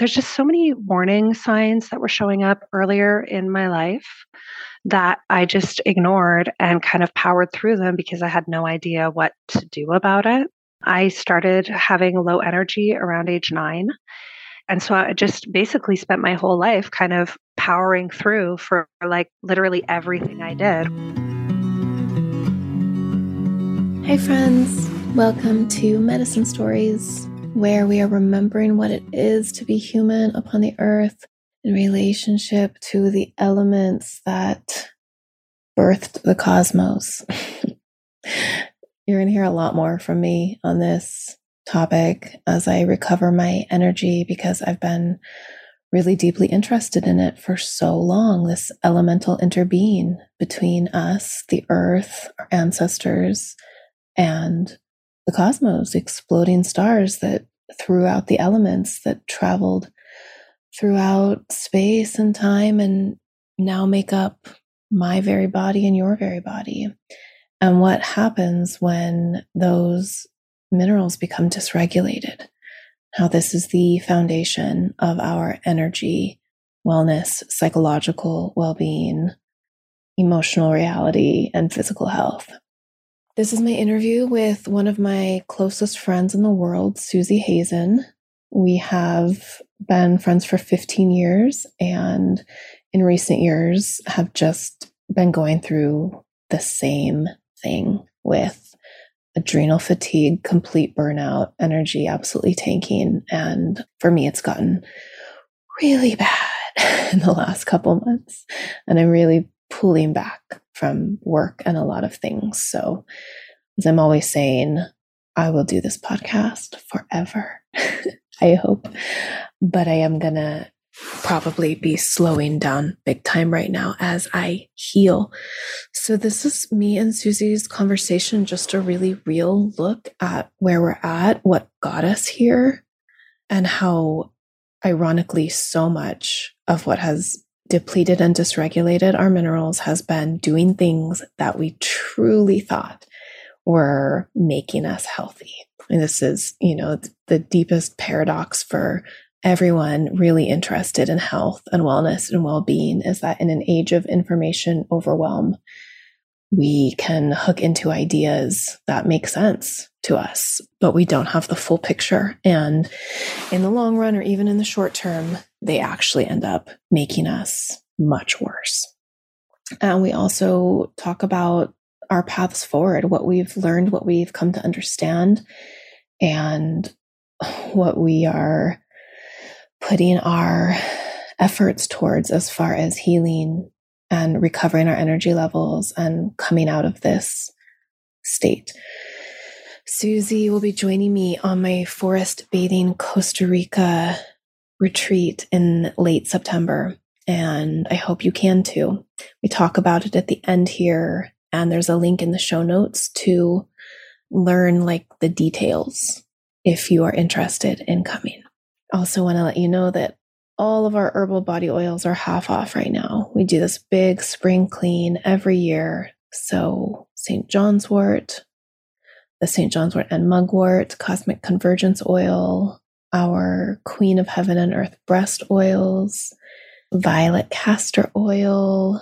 there's just so many warning signs that were showing up earlier in my life that I just ignored and kind of powered through them because I had no idea what to do about it. I started having low energy around age 9. And so I just basically spent my whole life kind of powering through for like literally everything I did. Hey friends, welcome to Medicine Stories, where we are remembering what it is to be human upon the earth in relationship to the elements that birthed the cosmos. You're going to hear a lot more from me on this topic as I recover my energy, because I've been really deeply interested in it for so long, this elemental interbeing between us, the earth, our ancestors, and the cosmos, exploding stars that threw out the elements that traveled throughout space and time and now make up my very body and your very body. And what happens when those minerals become dysregulated, how this is the foundation of our energy, wellness, psychological well-being, emotional reality, and physical health. This is my interview with one of my closest friends in the world, Suuzi Hazen. We have been friends for 15 years, and in recent years have just been going through the same thing with adrenal fatigue, complete burnout, energy absolutely tanking. And for me, it's gotten really bad in the last couple months, and I'm really pulling back from work and a lot of things. So as I'm always saying, I will do this podcast forever, I hope, but I am going to probably be slowing down big time right now as I heal. So this is me and Suuzi's conversation, just a really real look at where we're at, what got us here, and how ironically so much of what has depleted and dysregulated our minerals has been doing things that we truly thought were making us healthy. And this is, you know, the deepest paradox for everyone really interested in health and wellness and well-being, is that in an age of information overwhelm, we can hook into ideas that make sense to us, but we don't have the full picture. And in the long run, or even in the short term, they actually end up making us much worse. And we also talk about our paths forward, what we've learned, what we've come to understand, and what we are putting our efforts towards as far as healing and recovering our energy levels and coming out of this state. Suuzi will be joining me on my forest bathing Costa Rica retreat in late September, and I hope you can too. We talk about it at the end here, and there's a link in the show notes to learn like the details if you are interested in coming. Also want to let you know that all of our herbal body oils are half off right now. We do this big spring clean every year. So St. John's wort, the St. John's wort and mugwort, cosmic convergence oil, our Queen of Heaven and Earth breast oils, violet castor oil,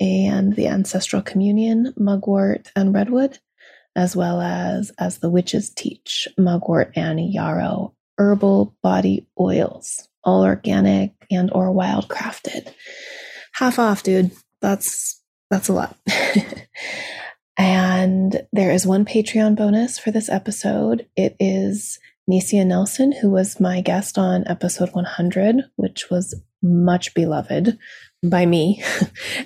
and the ancestral communion, mugwort and redwood, as well as the witches teach, mugwort and yarrow, herbal body oils. All organic and or wildcrafted. Half off, dude. That's a lot. And there is one Patreon bonus for this episode. It is Niecia Nelson, who was my guest on episode 100, which was much beloved by me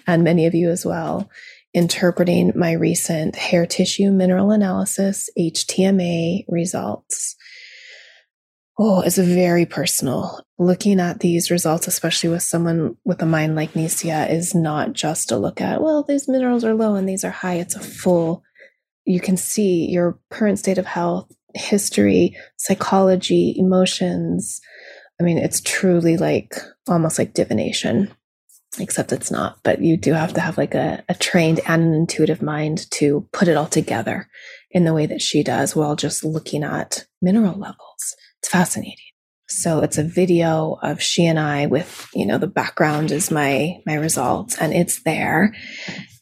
and many of you as well, interpreting my recent hair tissue mineral analysis, HTMA results. Oh, it's very personal. Looking at these results, especially with someone with a mind like Niecia, is not just a look at, well, these minerals are low and these are high. It's a full, you can see your current state of health, history, psychology, emotions. I mean, it's truly like almost like divination, except it's not, but you do have to have like a trained and an intuitive mind to put it all together in the way that she does while just looking at mineral levels. It's fascinating. So it's a video of she and I with, you know, the background is my results, and it's there.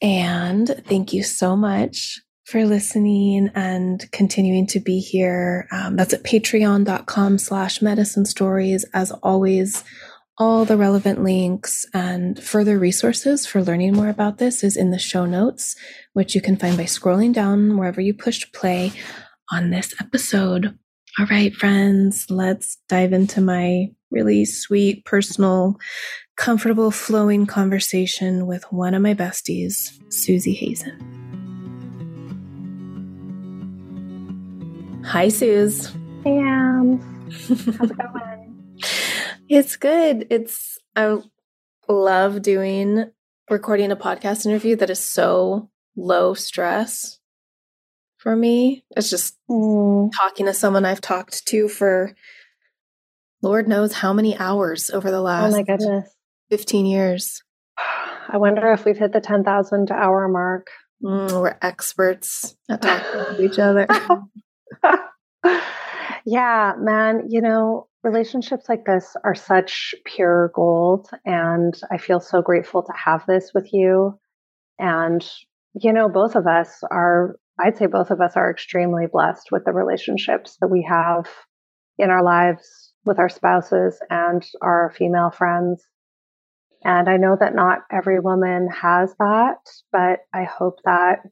And thank you so much for listening and continuing to be here. That's at patreon.com/medicinestories. As always, all the relevant links and further resources for learning more about this is in the show notes, which you can find by scrolling down wherever you pushed play on this episode. All right, friends, let's dive into my really sweet, personal, comfortable, flowing conversation with one of my besties, Suuzi Hazen. Hi, Suze. Hey, how's it going? It's good. I love recording a podcast interview that is so low stress. For me, it's just talking to someone I've talked to for Lord knows how many hours over the last 15 years. I wonder if we've hit the 10,000 hour mark. We're experts at talking to each other. Yeah, man, you know, relationships like this are such pure gold. And I feel so grateful to have this with you. And, you know, both of us are extremely blessed with the relationships that we have in our lives with our spouses and our female friends. And I know that not every woman has that, but I hope that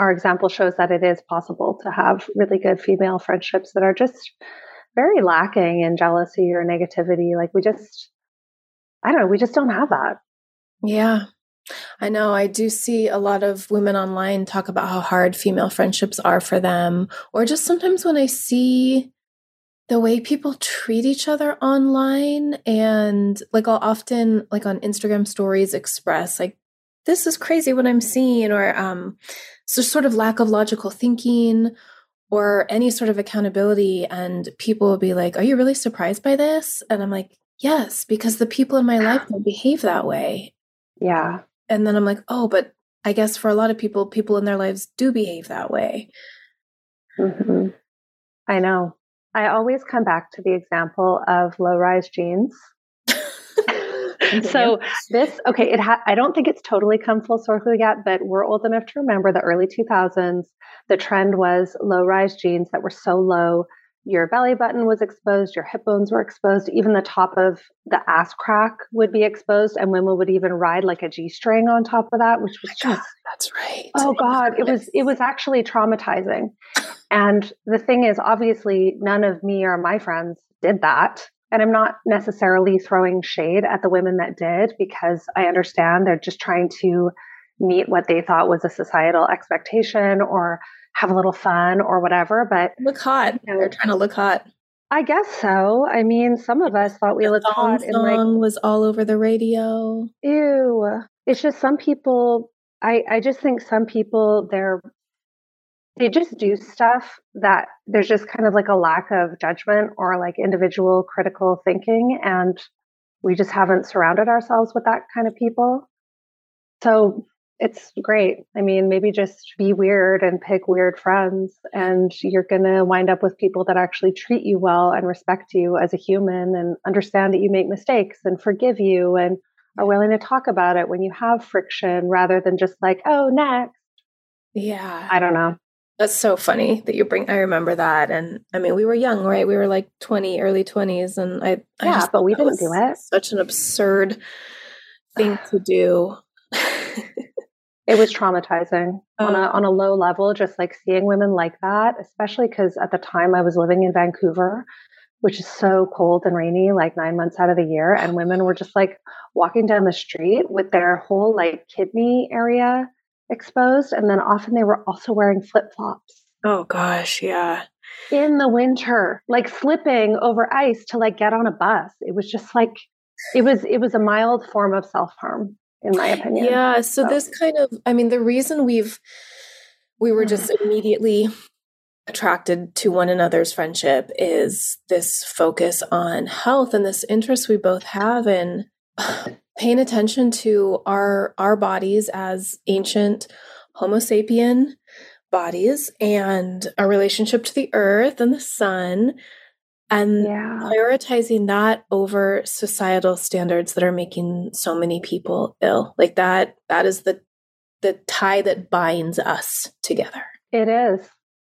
our example shows that it is possible to have really good female friendships that are just very lacking in jealousy or negativity. Like we just don't have that. Yeah. I know. I do see a lot of women online talk about how hard female friendships are for them, or just sometimes when I see the way people treat each other online, and like I'll often like on Instagram stories express like, this is crazy what I'm seeing, or so sort of lack of logical thinking or any sort of accountability. And people will be like, are you really surprised by this? And I'm like, yes, because the people in my life don't behave that way. Yeah. And then I'm like, oh, but I guess for a lot of people in their lives do behave that way. Mm-hmm. I know. I always come back to the example of low-rise jeans. So I don't think it's totally come full circle yet, but we're old enough to remember the early 2000s. The trend was low-rise jeans that were so low, your belly button was exposed, your hip bones were exposed, even the top of the ass crack would be exposed, and women would even ride like a G-string on top of that, which was that's right. Oh God, it was actually traumatizing. And the thing is, obviously, none of me or my friends did that. And I'm not necessarily throwing shade at the women that did, because I understand they're just trying to meet what they thought was a societal expectation, or have a little fun or whatever, but look hot. You know, they're trying to look hot. I guess so. I mean, some of us thought we looked hot. The song was all over the radio. Ew. It's just some people, I just think some people, they just do stuff that there's just kind of like a lack of judgment or like individual critical thinking. And we just haven't surrounded ourselves with that kind of people. So it's great. I mean, maybe just be weird and pick weird friends, and you're going to wind up with people that actually treat you well and respect you as a human and understand that you make mistakes and forgive you and are willing to talk about it when you have friction, rather than just like, oh, next. Yeah. I don't know. That's so funny that you I remember that. And I mean, we were young, right? We were like early 20s. And but we didn't do it. Such an absurd thing to do. It was traumatizing on a low level, just like seeing women like that, especially because at the time I was living in Vancouver, which is so cold and rainy, like 9 months out of the year. And women were just like walking down the street with their whole like kidney area exposed. And then often they were also wearing flip-flops. Oh gosh. Yeah. In the winter, like slipping over ice to like get on a bus. It was just like, it was a mild form of self-harm, in my opinion. Yeah. So this kind of, I mean, the reason we were just immediately attracted to one another's friendship is this focus on health and this interest we both have in paying attention to our bodies as ancient Homo sapien bodies and our relationship to the earth and the sun. And prioritizing that over societal standards that are making so many people ill. Like that is the tie that binds us together. It is.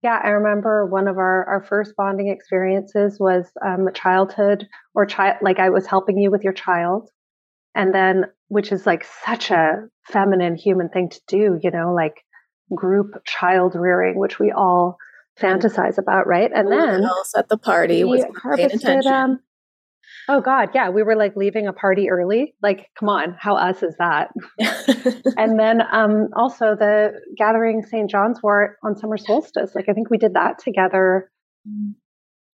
Yeah, I remember one of our first bonding experiences was childhood or child, like I was helping you with your child. And then, which is like such a feminine human thing to do, you know, like group child rearing, which we all fantasize about, right? And then else at the party was paying attention. Oh God, yeah, we were like leaving a party early. Like, come on, how us is that? And then also the gathering St. John's Wort on summer solstice. Like, I think we did that together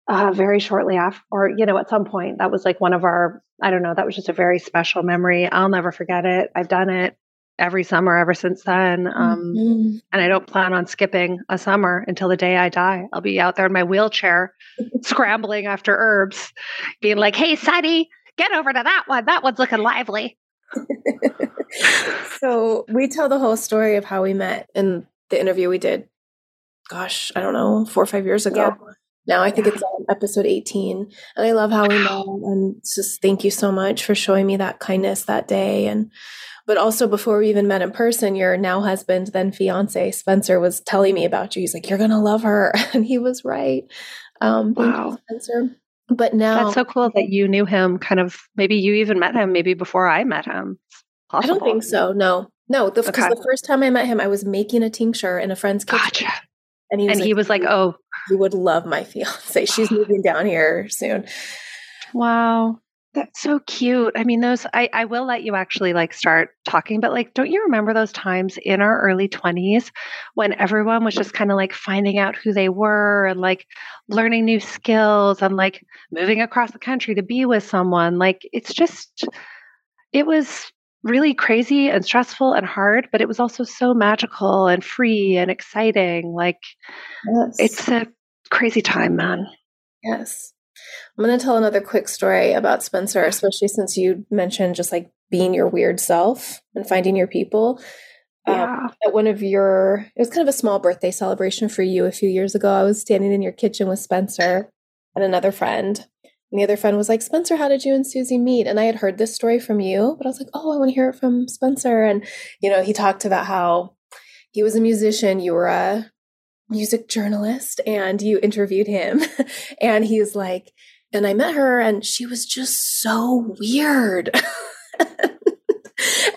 very shortly after, or you know, at some point. That was like one of our. I don't know. That was just a very special memory. I'll never forget it. I've done it every summer ever since then. And I don't plan on skipping a summer until the day I die. I'll be out there in my wheelchair scrambling after herbs, being like, hey, Sadie, get over to that one. That one's looking lively. So we tell the whole story of how we met in the interview we did, gosh, I don't know, 4 or 5 years ago. Yeah. Now I think it's on episode 18. And I love how we met. And just thank you so much for showing me that kindness that day. And but also before we even met in person, your now husband, then fiance, Spencer, was telling me about you. He's like, you're going to love her. And he was right. Wow. You, Spencer. But now. That's so cool that you knew him kind of, maybe you even met him maybe before I met him. I don't think so. No. Because the first time I met him, I was making a tincture in a friend's kitchen. Gotcha. And he was like, oh, you would love my fiance. She's moving down here soon. Wow. That's so cute. I mean, those, I will let you actually like start talking, but like, don't you remember those times in our early 20s when everyone was just kind of like finding out who they were and like learning new skills and like moving across the country to be with someone? Like, it was really crazy and stressful and hard, but it was also so magical and free and exciting. Like, yes. It's a crazy time, man. Yes. I'm going to tell another quick story about Spencer, especially since you mentioned just like being your weird self and finding your people. At one of your, it was kind of a small birthday celebration for you a few years ago. I was standing in your kitchen with Spencer and another friend. And the other friend was like, Spencer, how did you and Suuzi meet? And I had heard this story from you, but I was like, oh, I want to hear it from Spencer. And, you know, he talked about how he was a musician. You were a music journalist and you interviewed him. And he was like, and I met her and she was just so weird.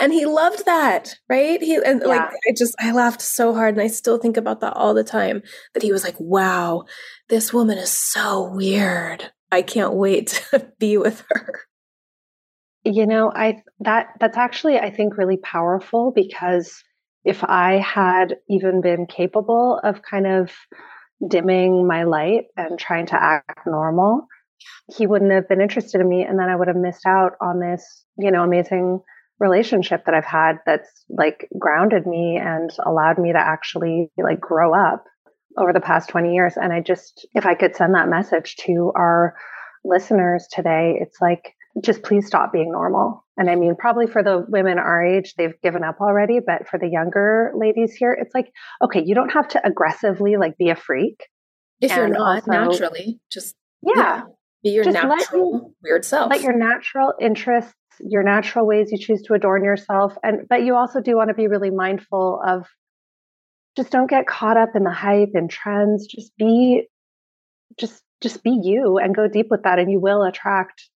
And he loved that, right? I laughed so hard, and I still think about that all the time, that he was like, wow, this woman is so weird. I can't wait to be with her. You know, that's actually, I think, really powerful, because if I had even been capable of kind of dimming my light and trying to act normal, he wouldn't have been interested in me. And then I would have missed out on this, you know, amazing relationship that I've had that's like grounded me and allowed me to actually like grow up over the past 20 years. And I just, if I could send that message to our listeners today, it's like, just please stop being normal. And I mean, probably for the women our age, they've given up already, but for the younger ladies here, it's like, okay, you don't have to aggressively like be a freak. If you're not also, naturally, just be your just natural weird self. Let your natural interests, your natural ways you choose to adorn yourself. But you also do want to be really mindful of, just don't get caught up in the hype and trends. Just be you and go deep with that. And you will attract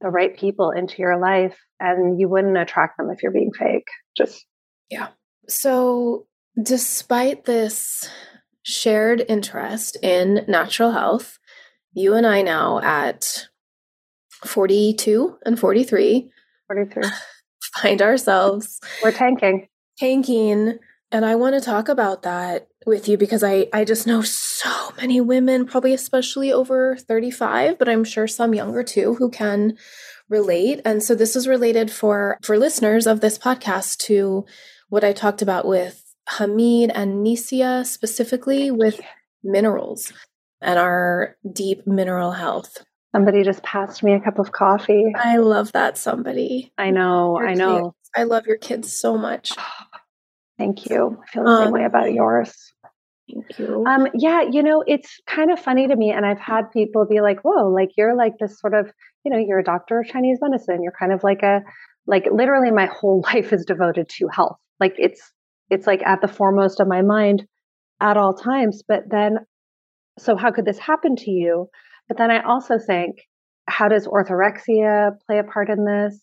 the right people into your life, and you wouldn't attract them if you're being fake. So despite this shared interest in natural health, you and I now at 42 and 43 find ourselves. We're tanking. And I want to talk about that with you, because I just know so many women, probably especially over 35, but I'm sure some younger too, who can relate. And so this is related for listeners of this podcast to what I talked about with Hamid and Niecia, specifically with minerals and our deep mineral health. Somebody just passed me a cup of coffee. I love that somebody. I know. I love your kids so much. Thank you. I feel the same way about yours. Thank you. Yeah, you know, it's kind of funny to me. And I've had people be like, whoa, like you're like this sort of, you know, you're a doctor of Chinese medicine. You're kind of like a, like literally my whole life is devoted to health. Like it's like at the foremost of my mind at all times. But then, so how could this happen to you? But then I also think, how does orthorexia play a part in this?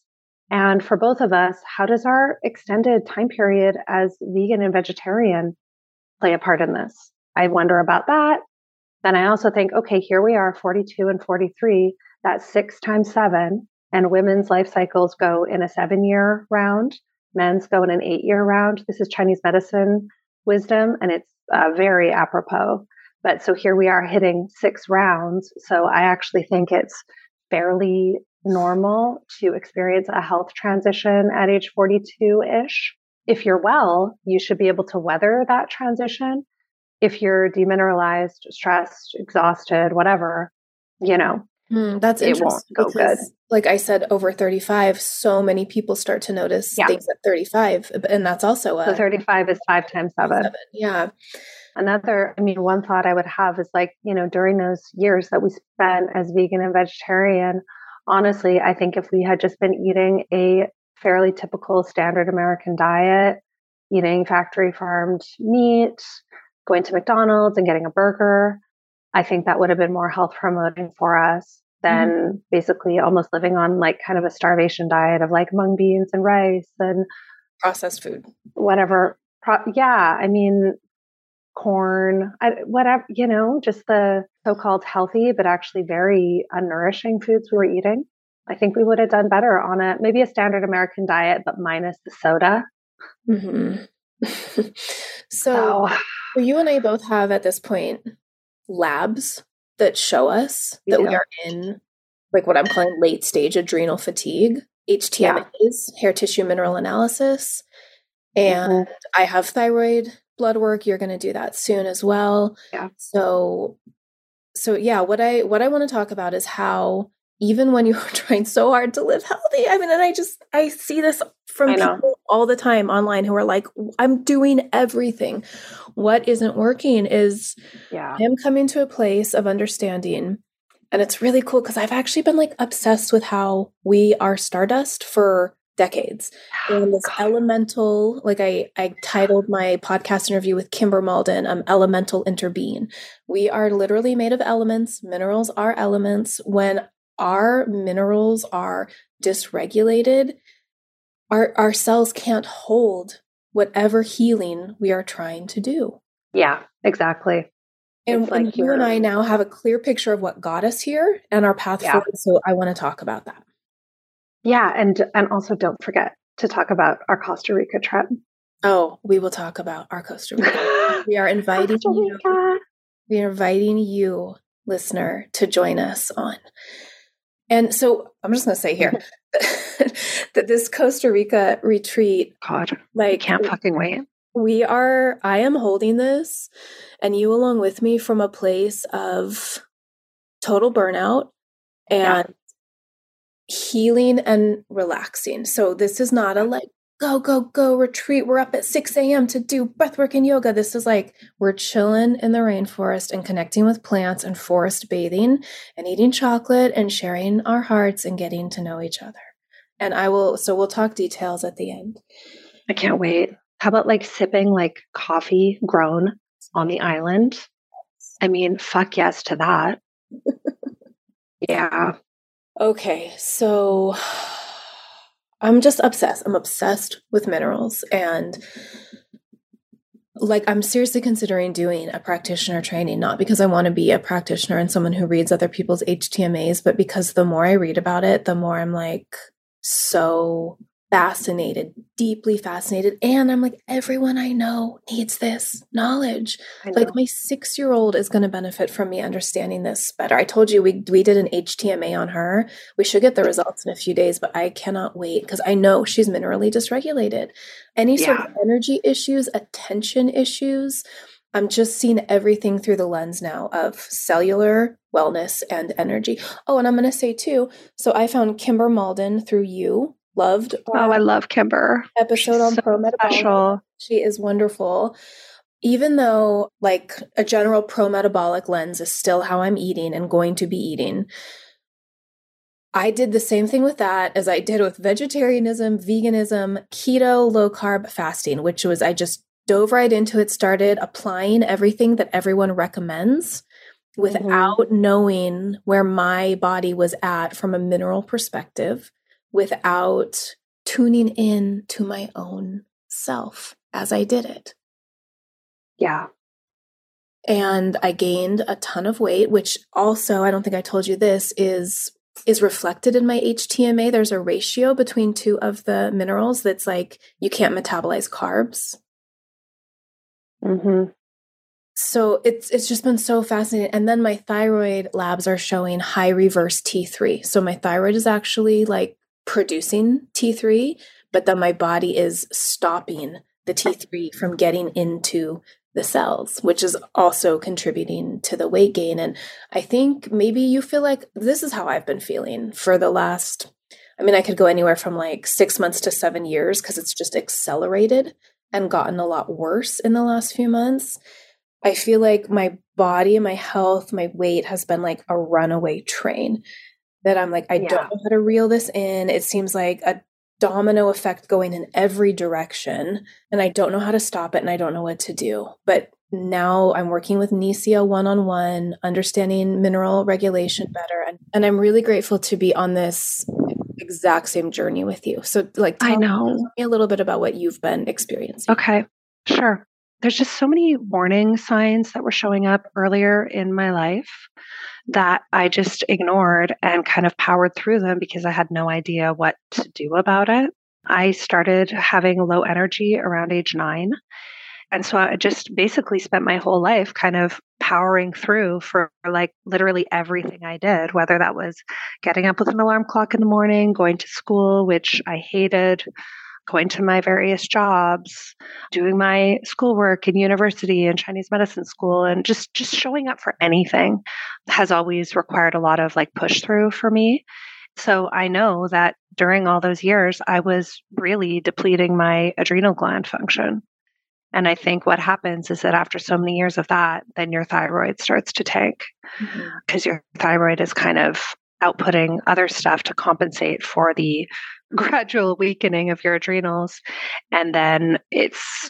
And for both of us, how does our extended time period as vegan and vegetarian play a part in this? I wonder about that. Then I also think, okay, here we are, 42 and 43, that's 6 times 7. And women's life cycles go in a 7-year round. Men's go in an 8-year round. This is Chinese medicine wisdom, and it's very apropos. But so here we are hitting 6 rounds. So I actually think it's fairly normal to experience a health transition at age 42-ish. If you're well, you should be able to weather that transition. If you're demineralized, stressed, exhausted, whatever, you know, that's it won't go because, good. Like I said, over 35, so many people start to notice things at 35. And that's also so 35 is 5 times 7. Yeah. Another, I mean, one thought I would have is like, you know, during those years that we spent as vegan and vegetarian, honestly, I think if we had just been eating a fairly typical standard American diet, eating factory farmed meat, going to McDonald's and getting a burger, I think that would have been more health promoting for us than basically almost living on like kind of a starvation diet of like mung beans and rice and processed food, whatever. I mean, corn, whatever, you know, just the so-called healthy, but actually very unnourishing foods we were eating. I think we would have done better on a, maybe a standard American diet, but minus the soda. So you and I both have at this point labs that show us that we are in like what I'm calling late stage adrenal fatigue, HTMAs, hair tissue mineral analysis. And I have thyroid blood work. You're going to do that soon as well. So yeah, what I want to talk about is how, even when you're trying so hard to live healthy, I mean, and I see this from people all the time online who are like, I'm doing everything. What isn't working is I'm coming to a place of understanding. And it's really cool because I've actually been like obsessed with how we are stardust for decades. And this elemental, like I titled my podcast interview with Kimber Malden, Elemental Interbeing. We are literally made of elements. Minerals are elements. When our minerals are dysregulated, our cells can't hold whatever healing we are trying to do. Yeah, exactly. And, like you and I now have a clear picture of what got us here and our path forward. So I want to talk about that. Yeah. And also don't forget to talk about our Costa Rica trip. Oh, we will talk about our Costa Rica. We are inviting you. We are inviting you, listener, to join us on. And so I'm just going to say here that this Costa Rica retreat, God, like, can't fucking wait. I am holding this and you along with me from a place of total burnout and healing and relaxing. So this is not a like, go retreat. We're up at 6 a.m. to do breathwork and yoga. This is like, we're chilling in the rainforest and connecting with plants and forest bathing and eating chocolate and sharing our hearts and getting to know each other. And so we'll talk details at the end. I can't wait. How about like sipping like coffee grown on the island? I mean, fuck yes to that. Yeah. Okay. So I'm just obsessed. I'm obsessed with minerals. And like, I'm seriously considering doing a practitioner training, not because I want to be a practitioner and someone who reads other people's HTMAs, but because the more I read about it, the more I'm like, so fascinated, deeply fascinated. And I'm like, everyone I know needs this knowledge. Like my 6-year-old is going to benefit from me understanding this better. I told you we did an HTMA on her. We should get the results in a few days, but I cannot wait because I know she's minerally dysregulated. Any sort of energy issues, attention issues. I'm just seeing everything through the lens now of cellular wellness and energy. Oh, and I'm going to say too, so I found Kimber Malden through you. Loved. Oh, I love Kimber. Episode on pro-metabolism. She is wonderful. even though like a general pro-metabolic lens is still how I'm eating and going to be eating, I did the same thing with that as I did with vegetarianism, veganism, keto, low carb fasting, which was I just dove right into it, started applying everything that everyone recommends without knowing where my body was at from a mineral perspective, without tuning in to my own self as I did it. Yeah. And I gained a ton of weight, which also, I don't think I told you this, is reflected in my HTMA. There's a ratio between two of the minerals that's like, you can't metabolize carbs. Mm-hmm. So it's just been so fascinating. And then my thyroid labs are showing high reverse T3. So my thyroid is actually like producing T3, but then my body is stopping the T3 from getting into the cells, which is also contributing to the weight gain. And I think maybe you feel like this is how I've been feeling for the last, I mean, I could go anywhere from like 6 months to 7 years because it's just accelerated and gotten a lot worse in the last few months. I feel like my body, my health, my weight has been like a runaway train that I'm like, I don't know how to reel this in. It seems like a domino effect going in every direction, and I don't know how to stop it, and I don't know what to do. But now I'm working with Niecia one-on-one, understanding mineral regulation better, and I'm really grateful to be on this exact same journey with you. So like, tell me a little bit about what you've been experiencing. Okay, sure. There's just so many warning signs that were showing up earlier in my life that I just ignored and kind of powered through them because I had no idea what to do about it. I started having low energy around age 9. And so I just basically spent my whole life kind of powering through for like literally everything I did, whether that was getting up with an alarm clock in the morning, going to school, which I hated, going to my various jobs, doing my schoolwork in university and Chinese medicine school, and just showing up for anything has always required a lot of like push through for me. So I know that during all those years, I was really depleting my adrenal gland function. And I think what happens is that after so many years of that, then your thyroid starts to tank because your thyroid is kind of outputting other stuff to compensate for the gradual weakening of your adrenals. And then it's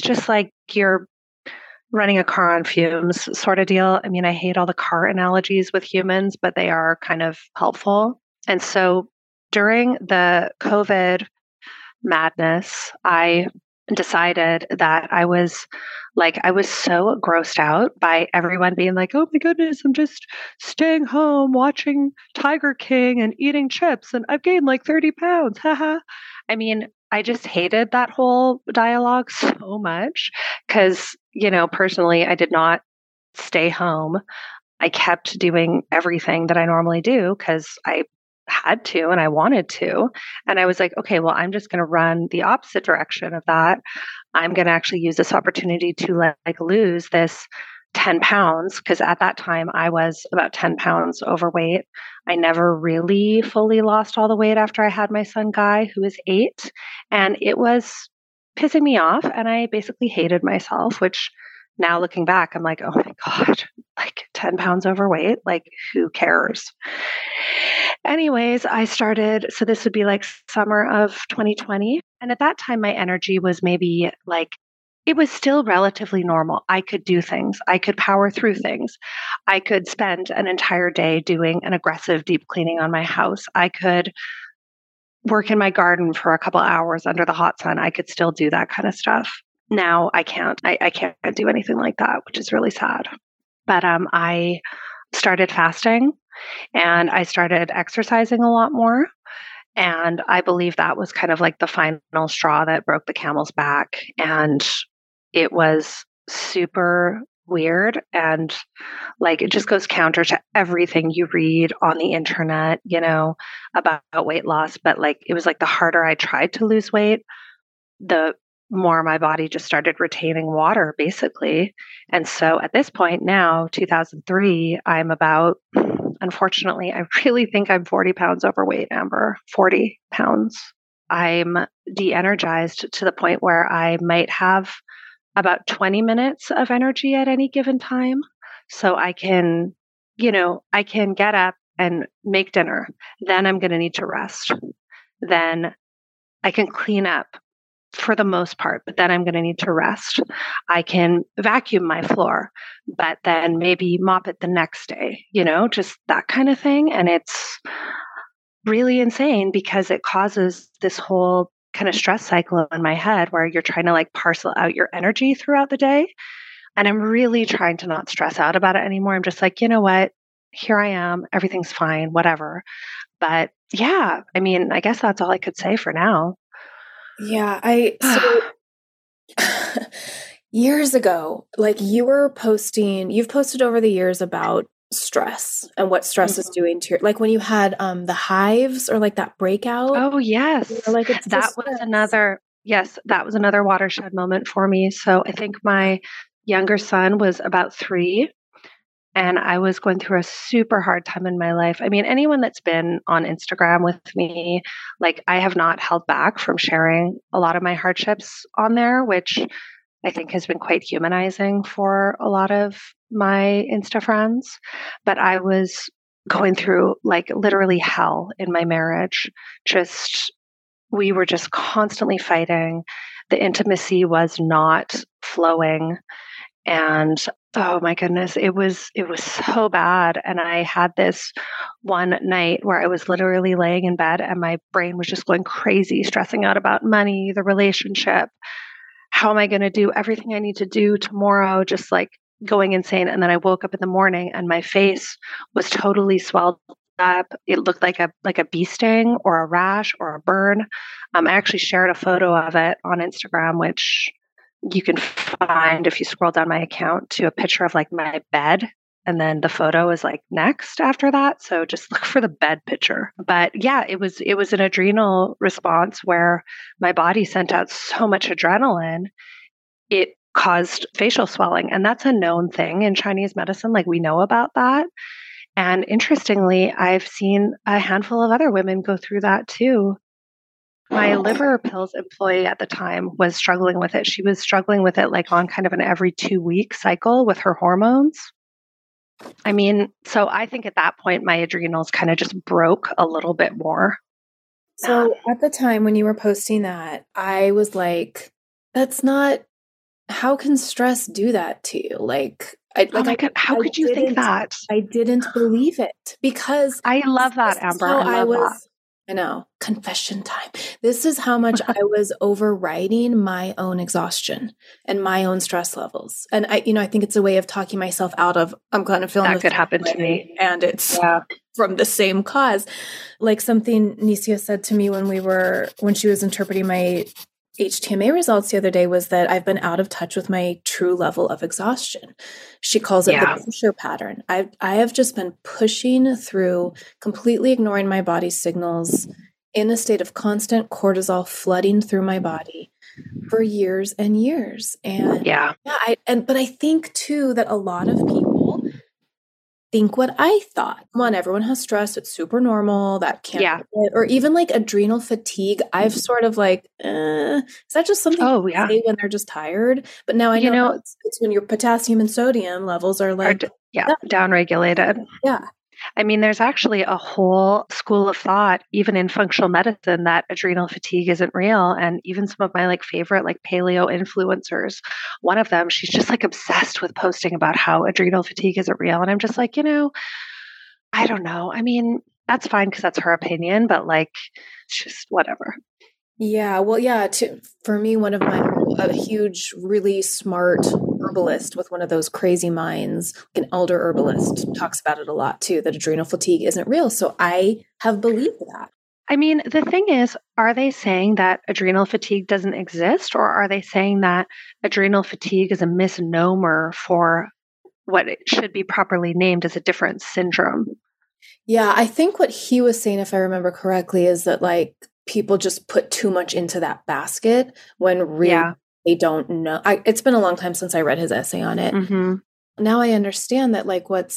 just like you're running a car on fumes sort of deal. I mean, I hate all the car analogies with humans, but they are kind of helpful. And so during the COVID madness, I decided that I was so grossed out by everyone being like, oh my goodness, I'm just staying home, watching Tiger King and eating chips, and I've gained like 30 pounds. Haha. I mean, I just hated that whole dialogue so much because, personally, I did not stay home. I kept doing everything that I normally do because I had to and I wanted to. And I was like, okay, well, I'm just going to run the opposite direction of that. I'm going to actually use this opportunity to like lose this 10 pounds because at that time I was about 10 pounds overweight. I never really fully lost all the weight after I had my son Guy, who is 8, and it was pissing me off. And I basically hated myself, which now looking back, I'm like, oh my God, like 10 pounds overweight, like who cares? Anyways, I started, so this would be like summer of 2020. And at that time, my energy was maybe like, it was still relatively normal. I could do things. I could power through things. I could spend an entire day doing an aggressive deep cleaning on my house. I could work in my garden for a couple hours under the hot sun. I could still do that kind of stuff. Now I can't. I can't do anything like that, which is really sad. But I started fasting. And I started exercising a lot more. And I believe that was kind of like the final straw that broke the camel's back. And it was super weird. And like, it just goes counter to everything you read on the internet, about weight loss. But like, it was like the harder I tried to lose weight, the more my body just started retaining water, basically. And so at this point now, 2003, I'm about... Unfortunately, I really think I'm 40 pounds overweight, Amber, 40 pounds. I'm de-energized to the point where I might have about 20 minutes of energy at any given time. So I can, you know, I can get up and make dinner. Then I'm going to need to rest. Then I can clean up for the most part, but then I'm going to need to rest. I can vacuum my floor, but then maybe mop it the next day, you know, just that kind of thing. And it's really insane because it causes this whole kind of stress cycle in my head where you're trying to like parcel out your energy throughout the day. And I'm really trying to not stress out about it anymore. I'm just like, you know what? Here I am. Everything's fine, whatever. But yeah, I mean, I guess that's all I could say for now. Yeah. So years ago, like you were posting, you've posted over the years about stress and what stress mm-hmm. is doing to your, like when you had the hives or like that breakout. Oh, yes. You know, like it's that was another, yes, that was another watershed moment for me. So I think my younger son was about 3. And I was going through a super hard time in my life. I mean, anyone that's been on Instagram with me, like I have not held back from sharing a lot of my hardships on there, which I think has been quite humanizing for a lot of my Insta friends. But I was going through like literally hell in my marriage. Just, we were just constantly fighting. The intimacy was not flowing. And oh my goodness, it was so bad. And I had this one night where I was literally laying in bed and my brain was just going crazy, stressing out about money, the relationship. How am I going to do everything I need to do tomorrow? Just like going insane. And then I woke up in the morning and my face was totally swelled up. It looked like a bee sting or a rash or a burn. I actually shared a photo of it on Instagram, which you can find if you scroll down my account to a picture of like my bed. And then the photo is like next after that. So just look for the bed picture. But yeah, it was an adrenal response where my body sent out so much adrenaline. It caused facial swelling. And that's a known thing in Chinese medicine. Like we know about that. And interestingly, I've seen a handful of other women go through that too. My liver pills employee at the time was struggling with it. She was struggling with it like on kind of an every 2-week cycle with her hormones. I mean, so I think at that point, my adrenals kind of just broke a little bit more. So at the time when you were posting that, I was like, that's not, how can stress do that to you? Like, how could you think that? I didn't believe it because I love that, Amber. I know, confession time. This is how much I was overriding my own exhaustion and my own stress levels. And I think it's a way of talking myself out of, I'm going to feel that could happen to me. And it's from the same cause. Like something Niecia said to me when she was interpreting my HTMA results the other day was that I've been out of touch with my true level of exhaustion. She calls it the pressure pattern. I have just been pushing through, completely ignoring my body's signals in a state of constant cortisol flooding through my body for years and years. And but I think too that a lot of people think what I thought. Come on, everyone has stress. It's super normal. That can't be it. Or even like adrenal fatigue. I've sort of like, is that just something to say when they're just tired? But now I know it's when your potassium and sodium levels are like downregulated. Yeah. I mean, there's actually a whole school of thought, even in functional medicine, that adrenal fatigue isn't real. And even some of my like favorite like paleo influencers, one of them, she's just like obsessed with posting about how adrenal fatigue isn't real. And I'm just like, I don't know. I mean, that's fine because that's her opinion, but like, it's just whatever. Yeah. Well, yeah. For me, one of my huge, really smart herbalist with one of those crazy minds, an elder herbalist, talks about it a lot too, that adrenal fatigue isn't real. So I have believed that. I mean, the thing is, are they saying that adrenal fatigue doesn't exist, or are they saying that adrenal fatigue is a misnomer for what it should be properly named as a different syndrome? Yeah. I think what he was saying, if I remember correctly, is that like, people just put too much into that basket when really they don't know. It's been a long time since I read his essay on it. Mm-hmm. Now I understand that like what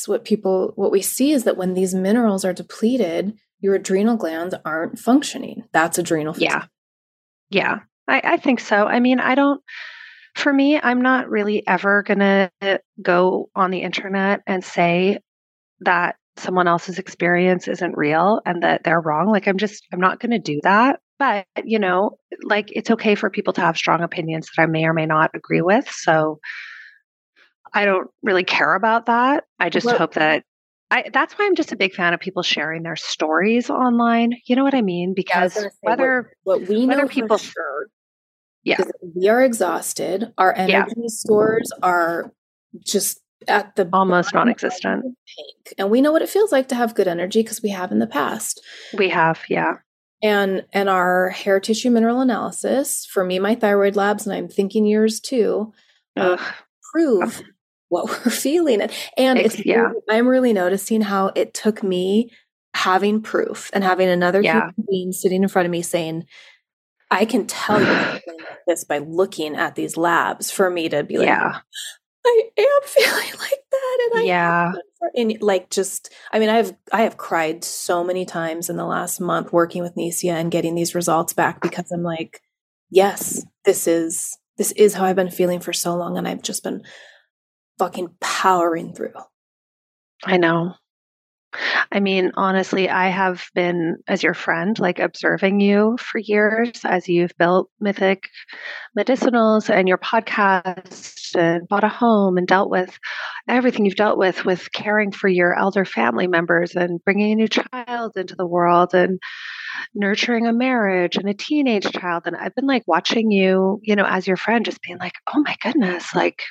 we see is that when these minerals are depleted, your adrenal glands aren't functioning. That's adrenal fatigue. Yeah. I think so. I mean, for me, I'm not really ever going to go on the internet and say that someone else's experience isn't real and that they're wrong. Like, I'm not going to do that. But, you know, like, it's okay for people to have strong opinions that I may or may not agree with. So I don't really care about that. I just hope that that's why I'm just a big fan of people sharing their stories online. You know what I mean? Because what we know people, for sure, is that we are exhausted. Our energy stores are just at the almost non-existent peak. And we know what it feels like to have good energy because we have in the past. We have, yeah. And our hair tissue mineral analysis, for me, my thyroid labs, and I'm thinking yours too, prove what we're feeling. And I'm really noticing how it took me having proof and having another human being sitting in front of me saying, I can tell you this by looking at these labs, for me to be like, I am feeling like that. And I have cried so many times in the last month working with Niecia and getting these results back, because I'm like, yes, this is how I've been feeling for so long. And I've just been fucking powering through. I know. I mean, honestly, I have been, as your friend, like, observing you for years as you've built Mythic Medicinals and your podcast and bought a home and dealt with everything you've dealt with caring for your elder family members and bringing a new child into the world and nurturing a marriage and a teenage child. And I've been, like, watching you, you know, as your friend, just being like, oh my goodness, like,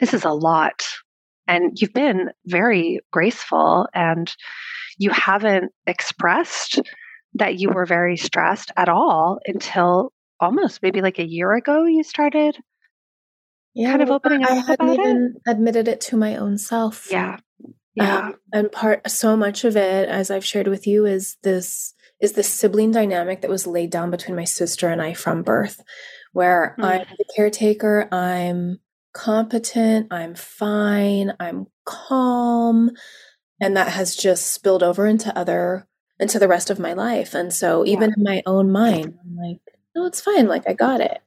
this is a lot. And you've been very graceful, and you haven't expressed that you were very stressed at all until almost maybe like a year ago you started kind of opening up about it. I hadn't even admitted it to my own self. Yeah. Yeah. And so much of it, as I've shared with you, is the sibling dynamic that was laid down between my sister and I from birth, where I'm the caretaker, I'm competent, I'm fine, I'm calm. And that has just spilled over into the rest of my life. And so even in my own mind, I'm like, no, it's fine. Like, I got it.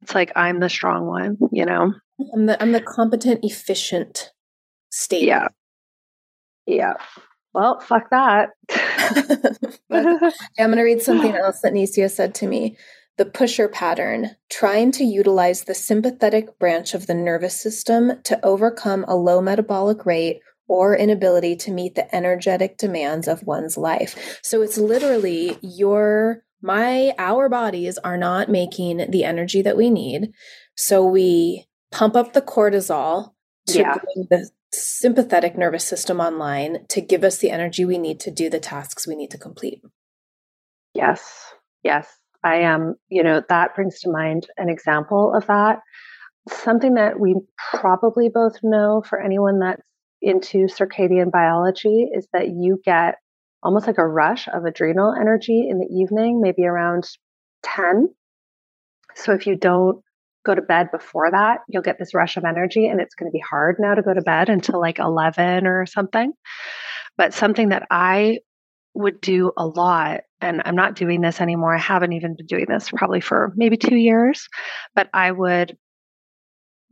It's like, I'm the strong one, you know, I'm the competent, efficient state. Yeah. Yeah. Well, fuck that. I'm going to read something else that Niecia said to me. The pusher pattern, trying to utilize the sympathetic branch of the nervous system to overcome a low metabolic rate or inability to meet the energetic demands of one's life. So it's literally our bodies are not making the energy that we need. So we pump up the cortisol to bring the sympathetic nervous system online to give us the energy we need to do the tasks we need to complete. Yes. Yes. I am, you know, that brings to mind an example of that. Something that we probably both know, for anyone that's into circadian biology, is that you get almost like a rush of adrenal energy in the evening, maybe around 10. So if you don't go to bed before that, you'll get this rush of energy, and it's going to be hard now to go to bed until like 11 or something. But something that I would do a lot, and I'm not doing this anymore. I haven't even been doing this probably for maybe 2 years, but I would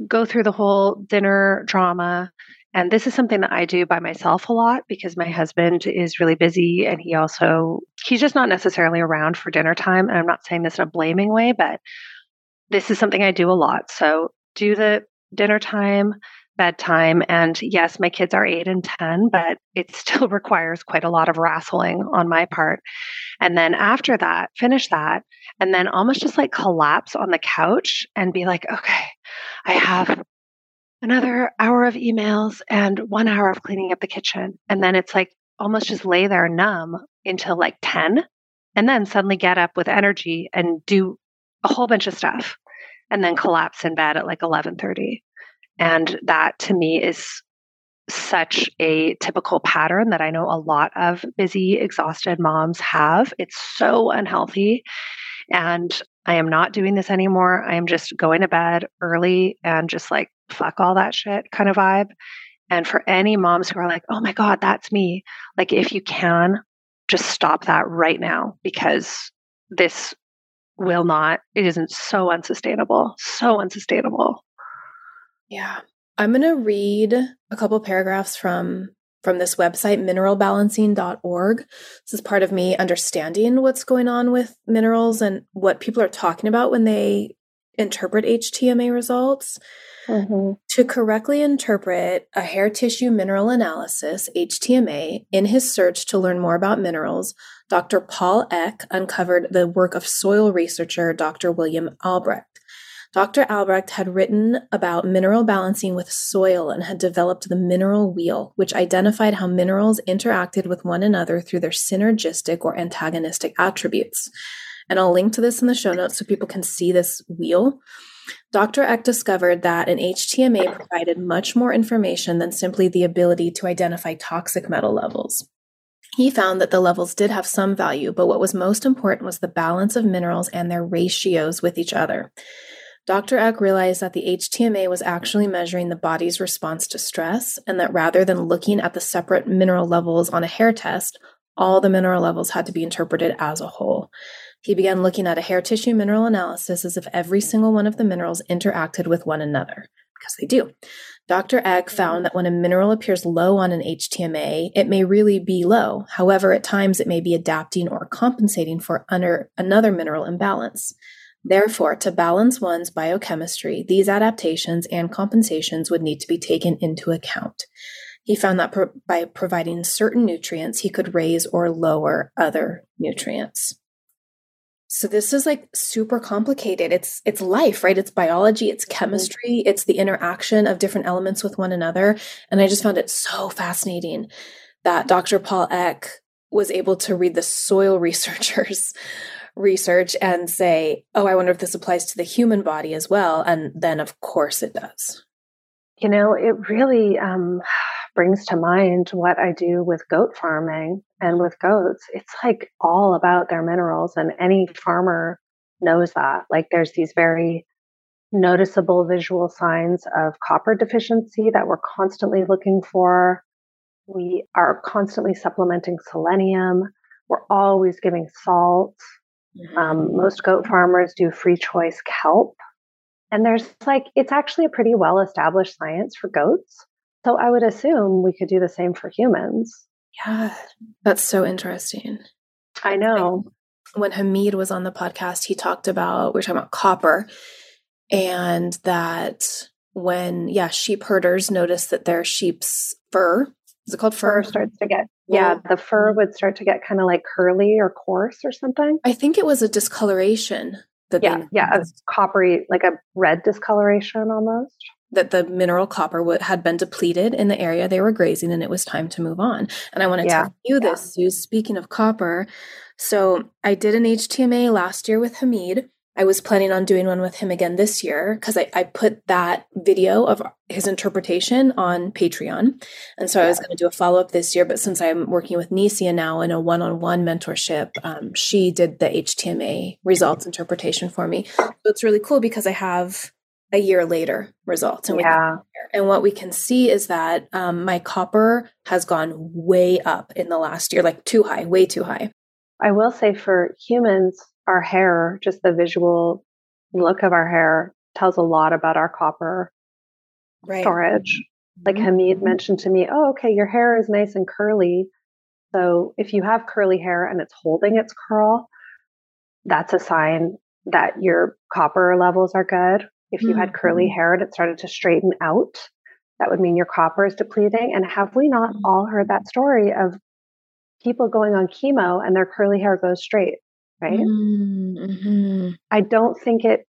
go through the whole dinner drama. And this is something that I do by myself a lot because my husband is really busy, and he's just not necessarily around for dinner time. And I'm not saying this in a blaming way, but this is something I do a lot. So do the dinner time, bedtime. And yes, my kids are 8 and 10, but it still requires quite a lot of wrestling on my part. And then after that, finish that, and then almost just like collapse on the couch and be like, okay, I have another hour of emails and 1 hour of cleaning up the kitchen. And then it's like almost just lay there numb until like 10, and then suddenly get up with energy and do a whole bunch of stuff, and then collapse in bed at like 11:30. And that to me is such a typical pattern that I know a lot of busy, exhausted moms have. It's so unhealthy. And I am not doing this anymore. I am just going to bed early and just like, fuck all that shit kind of vibe. And for any moms who are like, oh my God, that's me. Like, if you can, just stop that right now, because this will not. It isn't so unsustainable, so unsustainable. Yeah. I'm going to read a couple paragraphs from this website, mineralbalancing.org. This is part of me understanding what's going on with minerals and what people are talking about when they interpret HTMA results. Mm-hmm. To correctly interpret a hair tissue mineral analysis, HTMA, in his search to learn more about minerals, Dr. Paul Eck uncovered the work of soil researcher Dr. William Albrecht. Dr. Albrecht had written about mineral balancing with soil and had developed the mineral wheel, which identified how minerals interacted with one another through their synergistic or antagonistic attributes. And I'll link to this in the show notes so people can see this wheel. Dr. Eck discovered that an HTMA provided much more information than simply the ability to identify toxic metal levels. He found that the levels did have some value, but what was most important was the balance of minerals and their ratios with each other. Dr. Eck realized that the HTMA was actually measuring the body's response to stress, and that rather than looking at the separate mineral levels on a hair test, all the mineral levels had to be interpreted as a whole. He began looking at a hair tissue mineral analysis as if every single one of the minerals interacted with one another, because they do. Dr. Eck found that when a mineral appears low on an HTMA, it may really be low. However, at times it may be adapting or compensating for another mineral imbalance. Therefore, to balance one's biochemistry, these adaptations and compensations would need to be taken into account. He found that by providing certain nutrients, he could raise or lower other nutrients. So this is like super complicated. It's life, right? It's biology, it's chemistry, it's the interaction of different elements with one another. And I just found it so fascinating that Dr. Paul Eck was able to read the soil researchers' research and say, oh, I wonder if this applies to the human body as well. And then of course it does. You know, it really brings to mind what I do with goat farming and with goats. It's like all about their minerals, and any farmer knows that. Like there's these very noticeable visual signs of copper deficiency that we're constantly looking for. We are constantly supplementing selenium. We're always giving salt. Most goat farmers do free choice kelp. And there's like, it's actually a pretty well-established science for goats. So I would assume we could do the same for humans. Yeah, that's so interesting. I know. When Hamid was on the podcast, he talked about, we were talking about copper, and that when, sheep herders noticed that their sheep's fur, is it called fur? Fur starts to get, the fur would start to get kind of like curly or coarse or something. I think it was a discoloration. A coppery, like a red discoloration almost. That the mineral copper had been depleted in the area they were grazing, and it was time to move on. And I want to tell you this, Sue, speaking of copper. So I did an HTMA last year with Hamid. I was planning on doing one with him again this year because I put that video of his interpretation on Patreon. And so I was going to do a follow-up this year, but since I'm working with Niecia now in a one-on-one mentorship, she did the HTMA results interpretation for me. So it's really cool because I have a year later results. And, and what we can see is that my copper has gone way up in the last year, like too high, way too high. I will say for humans, our hair, just the visual look of our hair tells a lot about our copper storage. Like Hamid mentioned to me, oh, okay, your hair is nice and curly. So if you have curly hair and it's holding its curl, that's a sign that your copper levels are good. If you had curly hair and it started to straighten out, that would mean your copper is depleting. And have we not all heard that story of people going on chemo and their curly hair goes straight? Right? Mm-hmm. I don't think that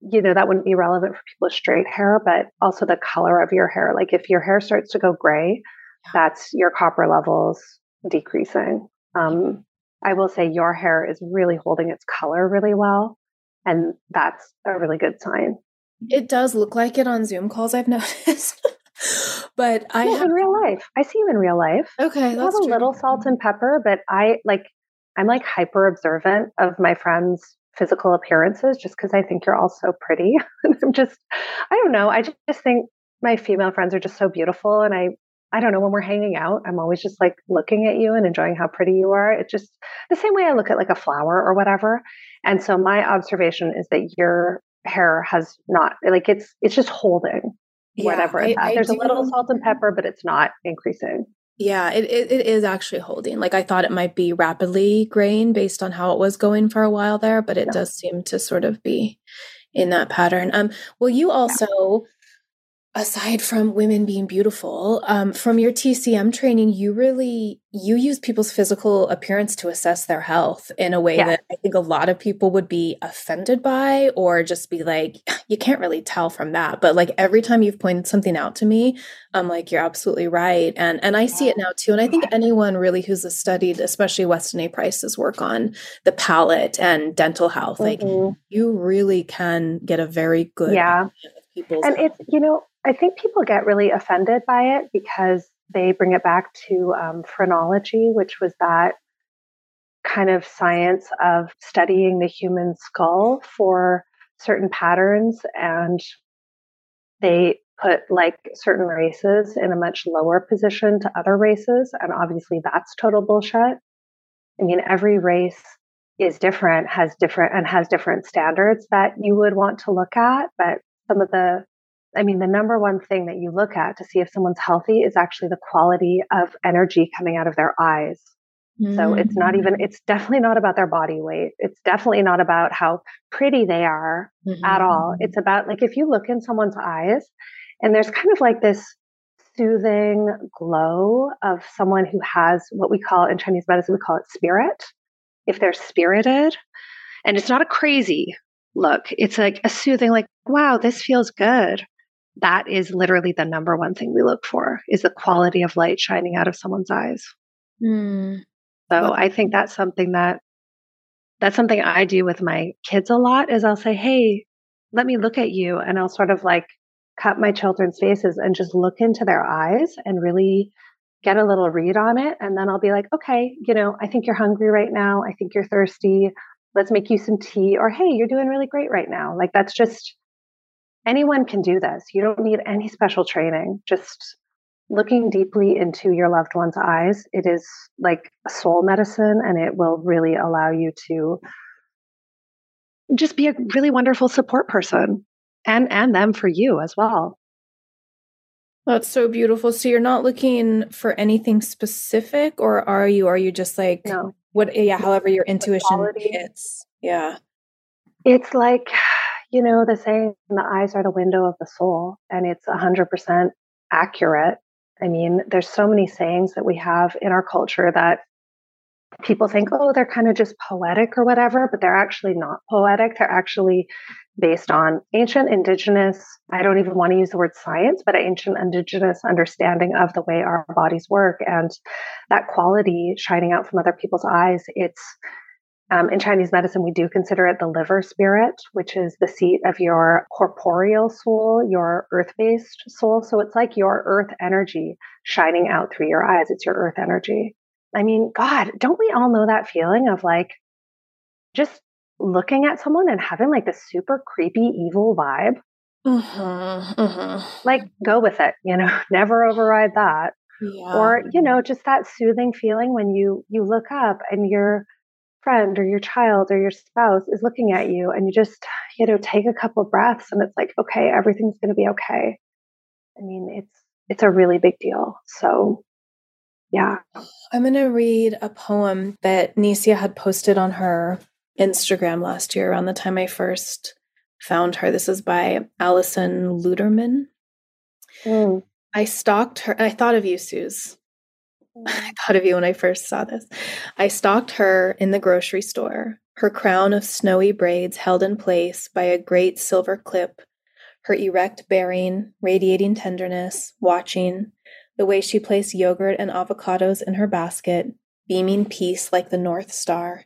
wouldn't be relevant for people with straight hair, but also the color of your hair. Like if your hair starts to go gray, that's your copper levels decreasing. I will say your hair is really holding its color really well. And that's a really good sign. It does look like it on Zoom calls, I've noticed. But in real life. I see you in real life. Okay. That's true. A little salt and pepper, but I'm like hyper observant of my friends' physical appearances just because I think you're all so pretty. I don't know. I just think my female friends are just so beautiful. And I I don't know, when we're hanging out, I'm always just like looking at you and enjoying how pretty you are. It's just the same way I look at like a flower or whatever. And so my observation is that your hair has not, like, it's just holding whatever. There's a little salt and pepper, but it's not increasing. Yeah, it is actually holding. Like, I thought it might be rapidly graying based on how it was going for a while there, but it does seem to sort of be in that pattern. Well, you also, aside from women being beautiful, from your TCM training, you use people's physical appearance to assess their health in a way that I think a lot of people would be offended by, or just be like, you can't really tell from that. But like every time you've pointed something out to me, I'm like, you're absolutely right. And I see it now too. And I think anyone really who's studied, especially Weston A. Price's work on the palate and dental health, like you really can get a very good idea of people's health. It's, I think people get really offended by it because they bring it back to phrenology, which was that kind of science of studying the human skull for certain patterns. And they put like certain races in a much lower position to other races. And obviously that's total bullshit. I mean, every race is different, has different standards that you would want to look at. But the number one thing that you look at to see if someone's healthy is actually the quality of energy coming out of their eyes. Mm-hmm. So it's definitely not about their body weight. It's definitely not about how pretty they are at all. It's about, like, if you look in someone's eyes and there's kind of like this soothing glow of someone who has what we call in Chinese medicine, we call it spirit. If they're spirited, and it's not a crazy look, it's like a soothing, like, wow, this feels good. That is literally the number one thing we look for, is the quality of light shining out of someone's eyes. Mm. So I think that's something I do with my kids a lot, is I'll say, hey, let me look at you. And I'll sort of like cut my children's faces and just look into their eyes and really get a little read on it. And then I'll be like, okay, I think you're hungry right now. I think you're thirsty. Let's make you some tea. Or, hey, you're doing really great right now. Like, that's just, anyone can do this. You don't need any special training. Just looking deeply into your loved one's eyes. It is like soul medicine, and it will really allow you to just be a really wonderful support person and them for you as well. That's so beautiful. So you're not looking for anything specific, or are you? Are you just like, no. What? Yeah. However, your intuition hits. Yeah. It's like, the saying, the eyes are the window of the soul, and it's 100% accurate. I mean, there's so many sayings that we have in our culture that people think, oh, they're kind of just poetic or whatever, but they're actually not poetic. They're actually based on ancient indigenous, I don't even want to use the word science, but ancient indigenous understanding of the way our bodies work, and that quality shining out from other people's eyes. It's in Chinese medicine, we do consider it the liver spirit, which is the seat of your corporeal soul, your earth-based soul. So it's like your earth energy shining out through your eyes. It's your earth energy. I mean, God, don't we all know that feeling of like just looking at someone and having like this super creepy, evil vibe? Mm-hmm, mm-hmm. Like, go with it, never override that. Yeah. Or, just that soothing feeling when you look up and your friend or your child or your spouse is looking at you, and you just, take a couple breaths and it's like, okay, everything's going to be okay. I mean, it's a really big deal. So yeah. I'm going to read a poem that Niecia had posted on her Instagram last year around the time I first found her. This is by Allison Luderman. Mm. I stalked her. I thought of you, Suze. I thought of you when I first saw this. I stalked her in the grocery store, her crown of snowy braids held in place by a great silver clip, her erect bearing, radiating tenderness, watching the way she placed yogurt and avocados in her basket, beaming peace like the North Star.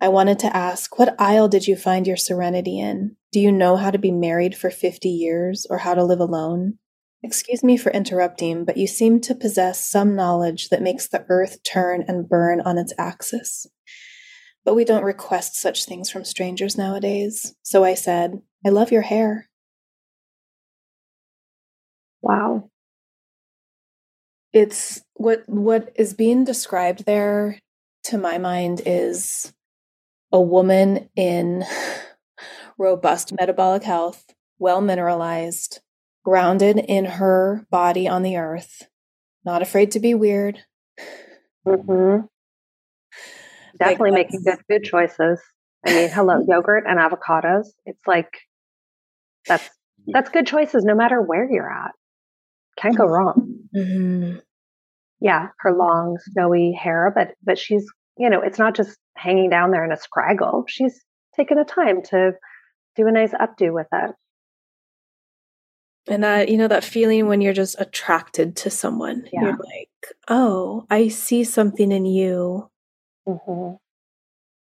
I wanted to ask, what aisle did you find your serenity in? Do you know how to be married for 50 years or how to live alone? Excuse me for interrupting, but you seem to possess some knowledge that makes the earth turn and burn on its axis. But we don't request such things from strangers nowadays. So I said, I love your hair. Wow. it's what is being described there, to my mind, is a woman in robust metabolic health, well mineralized, grounded in her body on the earth, not afraid to be weird. Mm-hmm. Definitely like making good food choices. I mean, hello, yogurt and avocados. It's like, that's good choices no matter where you're at. Can't go wrong. Mm-hmm. Yeah, her long, snowy hair, but she's, you know, it's not just hanging down there in a scraggle. She's taken the time to do a nice updo with it. And that, you know, that feeling when you're just attracted to someone. Yeah. You're like, oh, I see something in you. Mm-hmm.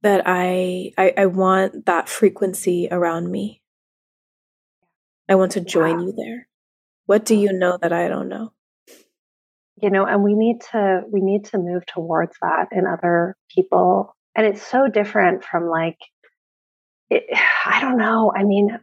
That I want that frequency around me. I want to join you there. What do you know that I don't know? You know, and we need to move towards that in other people. And it's so different from like, I don't know. I mean,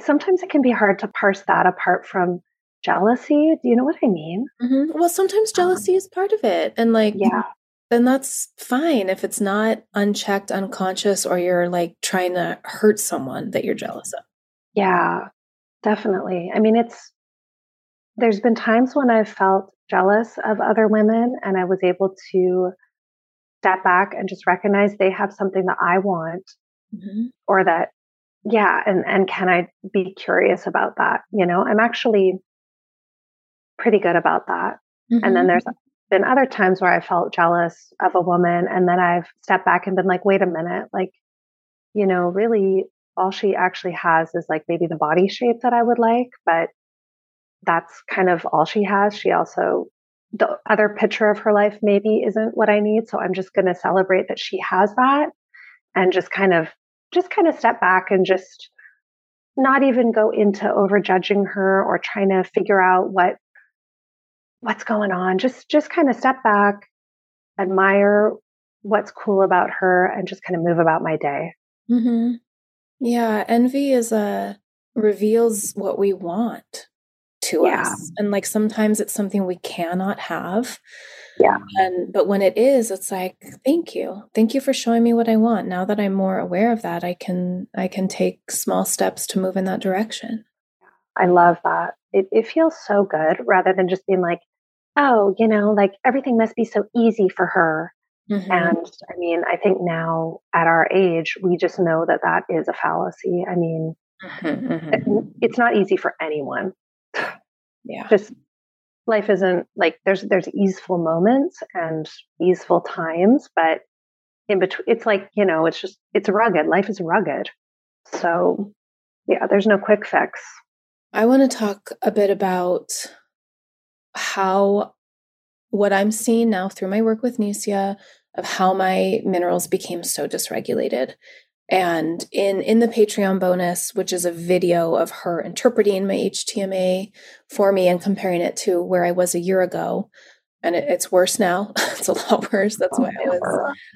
sometimes it can be hard to parse that apart from jealousy. Do you know what I mean? Mm-hmm. Well, sometimes jealousy is part of it. And like, yeah. Then that's fine if it's not unchecked, unconscious, or you're like trying to hurt someone that you're jealous of. Yeah, definitely. I mean, there's been times when I've felt jealous of other women and I was able to step back and just recognize they have something that I want. Mm-hmm. Or that, yeah. And can I be curious about that? You know, I'm actually pretty good about that. Mm-hmm. And then there's been other times where I felt jealous of a woman and then I've stepped back and been like, wait a minute, like, you know, really all she actually has is like maybe the body shape that I would like, but that's kind of all she has. She also, the other picture of her life maybe isn't what I need. So I'm just going to celebrate that she has that and just kind of step back and just not even go into overjudging her or trying to figure out what's going on. Just kind of step back, admire what's cool about her and just kind of move about my day. Mm-hmm. Yeah. Envy is reveals what we want to us. And like, sometimes it's something we cannot have. Yeah. But when it is, it's like, thank you. Thank you for showing me what I want. Now that I'm more aware of that, I can take small steps to move in that direction. I love that. It feels so good rather than just being like, oh, you know, like everything must be so easy for her. Mm-hmm. And I mean, I think now at our age, we just know that is a fallacy. I mean, mm-hmm. It's not easy for anyone. Yeah. Just life isn't like there's easeful moments and easeful times, but in between, it's like, you know, it's rugged. Life is rugged. So yeah, there's no quick fix. I want to talk a bit about what I'm seeing now through my work with Niecia of how my minerals became so dysregulated. And in the Patreon bonus, which is a video of her interpreting my HTMA for me and comparing it to where I was a year ago. And it's worse now. It's a lot worse. That's why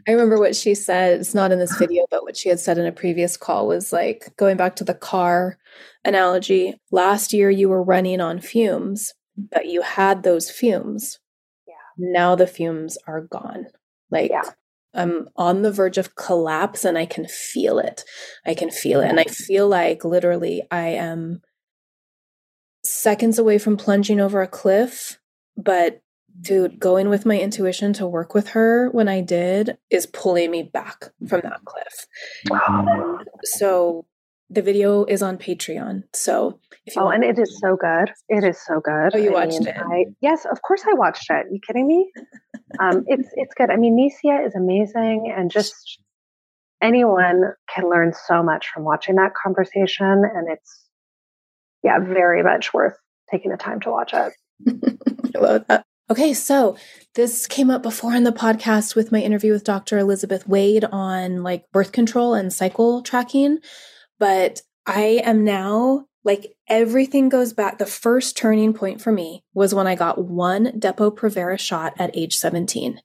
I remember what she said. It's not in this video, but what she had said in a previous call was like, going back to the car analogy, last year you were running on fumes, but you had those fumes. Yeah. Now the fumes are gone. Like, yeah. I'm on the verge of collapse and I can feel it. And I feel like literally I am seconds away from plunging over a cliff, but dude, going with my intuition to work with her when I did is pulling me back from that cliff. Wow. So the video is on Patreon. So if you want, and it is so good. It is so good. Oh, you watched it? Yes, of course I watched it. Are you kidding me? It's good. I mean, Niecia is amazing and just anyone can learn so much from watching that conversation. And it's, yeah, very much worth taking the time to watch it. I love that. Okay, so this came up before in the podcast with my interview with Dr. Elizabeth Wade on like birth control and cycle tracking, but I am now like everything goes back. The first turning point for me was when I got one Depo-Provera shot at age 17.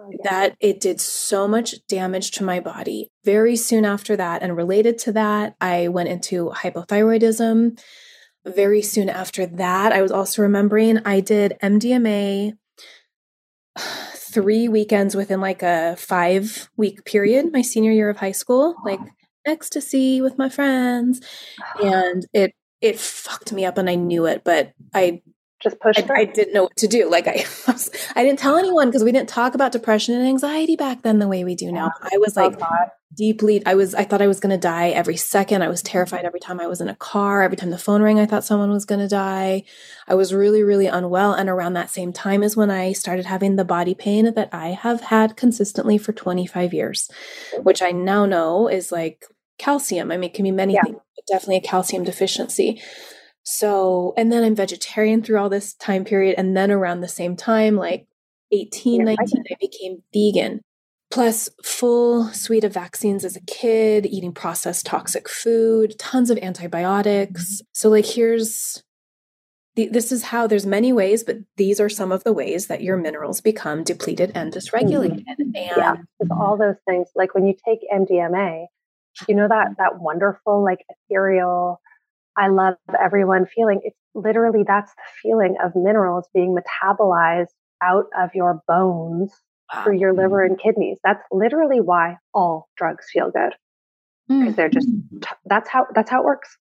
Oh, yeah. That it did so much damage to my body. Very soon after that, and related to that, I went into hypothyroidism. very soon after that, I was also remembering I did MDMA 3 weekends within like a 5-week period, my senior year of high school, like ecstasy with my friends. And it fucked me up and I knew it, but I just pushed. I didn't know what to do. Like I didn't tell anyone because we didn't talk about depression and anxiety back then the way we do now. I was like deeply, I thought I was going to die every second. I was terrified every time I was in a car, every time the phone rang, I thought someone was going to die. I was really, really unwell. And around that same time is when I started having the body pain that I have had consistently for 25 years, which I now know is like calcium. I mean, it can be many things, but definitely a calcium deficiency. So, and then I'm vegetarian through all this time period. And then around the same time, like 19, I became vegan, plus full suite of vaccines as a kid, eating processed toxic food, tons of antibiotics. So like, this is how there's many ways, but these are some of the ways that your minerals become depleted and dysregulated. Mm-hmm. And all those things, like when you take MDMA, you know, that wonderful, like ethereal, I love everyone feeling. It's literally, that's the feeling of minerals being metabolized out of your bones through your liver and kidneys. That's literally why all drugs feel good. Because they're just, that's how it works.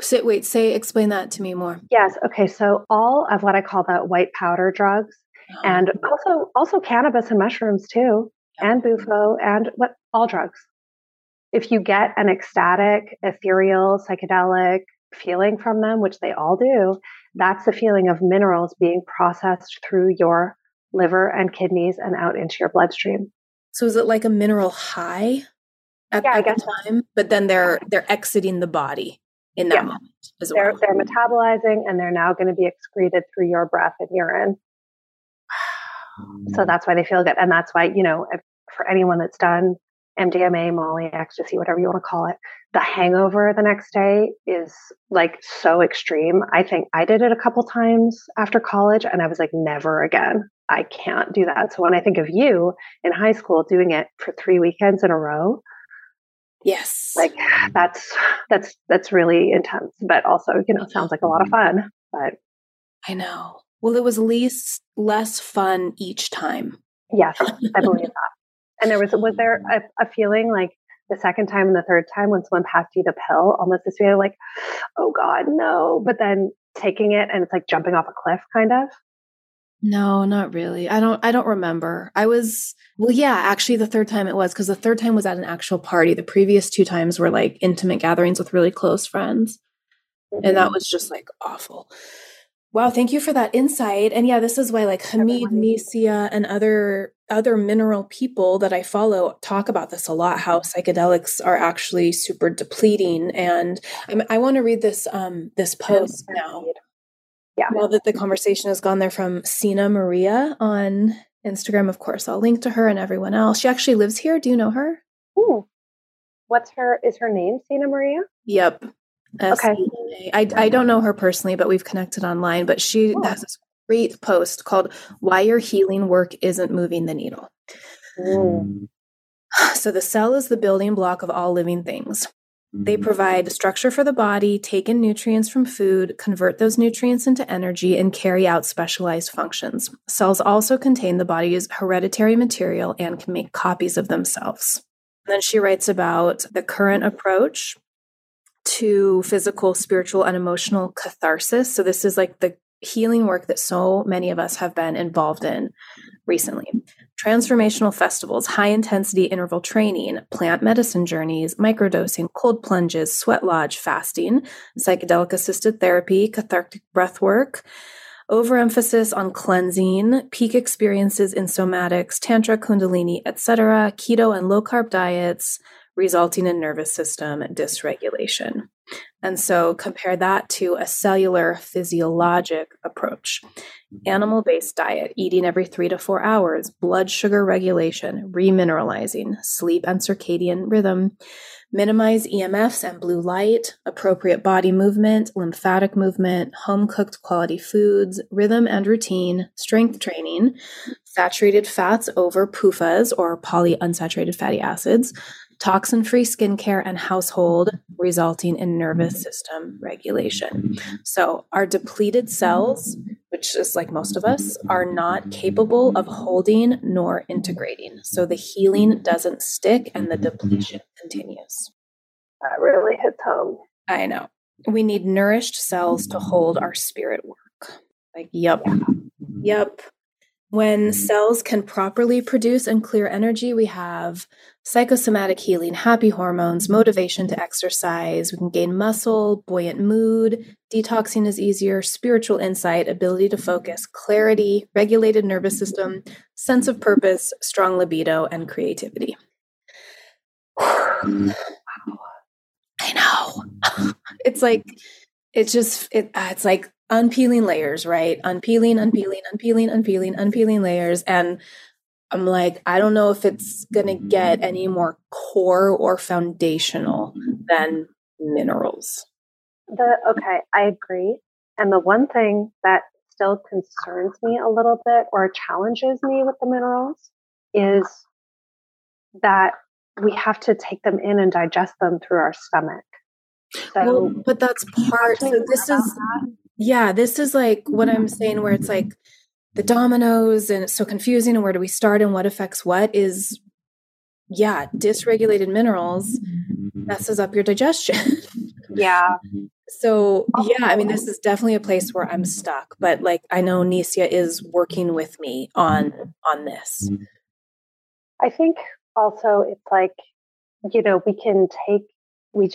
So wait, explain that to me more. Yes. Okay. So all of what I call the white powder drugs and also cannabis and mushrooms too, and bufo and all drugs. If you get an ecstatic, ethereal, psychedelic feeling from them, which they all do, that's the feeling of minerals being processed through your liver and kidneys and out into your bloodstream. So is it like a mineral high at the time? But then they're exiting the body in that moment as well. They're metabolizing and they're now going to be excreted through your breath and urine. So that's why they feel good. And that's why, you know, for anyone that's done MDMA, Molly, ecstasy, whatever you want to call it, the hangover the next day is like so extreme. I think I did it a couple times after college and I was like, never again. I can't do that. So when I think of you in high school doing it for 3 weekends in a row, yes, like that's really intense, but also, you know, it sounds like a lot of fun, but I know. Well, it was less fun each time. Yes, I believe that. And was there a feeling like the second time and the third time when someone passed you the pill, almost this way, like, oh God, no. But then taking it and it's like jumping off a cliff kind of? No, not really. I don't remember. Actually the third time it was, because the third time was at an actual party. The previous 2 times were like intimate gatherings with really close friends. Mm-hmm. And that was just like awful. Wow, thank you for that insight. And yeah, this is why like Hamid, Niecia, and other mineral people that I follow talk about this a lot, how psychedelics are actually super depleting. And I want to read this post now. Yeah. Now that the conversation has gone there, from Sena Maria on Instagram, of course. I'll link to her and everyone else. She actually lives here. Do you know her? Ooh. Is her name Sena Maria? Yep. Okay. I don't know her personally, but we've connected online. But she has this great post called "Why Your Healing Work Isn't Moving the Needle." Mm. So the cell is the building block of all living things. They provide structure for the body, take in nutrients from food, convert those nutrients into energy, and carry out specialized functions. Cells also contain the body's hereditary material and can make copies of themselves. And then she writes about the current approach to physical, spiritual, and emotional catharsis. So this is like the healing work that so many of us have been involved in recently. Transformational festivals, high-intensity interval training, plant medicine journeys, microdosing, cold plunges, sweat lodge, fasting, psychedelic-assisted therapy, cathartic breath work, overemphasis on cleansing, peak experiences in somatics, tantra, kundalini, etc., keto and low-carb diets, resulting in nervous system dysregulation. And so compare that to a cellular physiologic approach, animal-based diet, eating every 3 to 4 hours, blood sugar regulation, remineralizing, sleep and circadian rhythm, minimize EMFs and blue light, appropriate body movement, lymphatic movement, home-cooked quality foods, rhythm and routine, strength training, saturated fats over PUFAs or polyunsaturated fatty acids, toxin-free skincare and household, resulting in nervous system regulation. So our depleted cells, which is like most of us, are not capable of holding nor integrating. So the healing doesn't stick and the depletion continues. That really hits home. I know. We need nourished cells to hold our spirit work. Like, yep. Yeah. Yep. When cells can properly produce and clear energy, we have psychosomatic healing, happy hormones, motivation to exercise. We can gain muscle, buoyant mood, detoxing is easier, spiritual insight, ability to focus, clarity, regulated nervous system, sense of purpose, strong libido, and creativity. Wow. I know. It's like, it's just, it's like unpeeling layers, right? Unpeeling layers. And I'm like, I don't know if it's going to get any more core or foundational than minerals. Okay, I agree. And the one thing that still concerns me a little bit or challenges me with the minerals is that we have to take them in and digest them through our stomach. So, well, but that's part. So this is, yeah, this is like what I'm saying, where it's like the dominoes and it's so confusing and where do we start and what affects what is, yeah, dysregulated minerals messes up your digestion. Yeah. So yeah, I mean, this is definitely a place where I'm stuck, but like, I know Niecia is working with me on this. I think also it's like, you know, we can take, we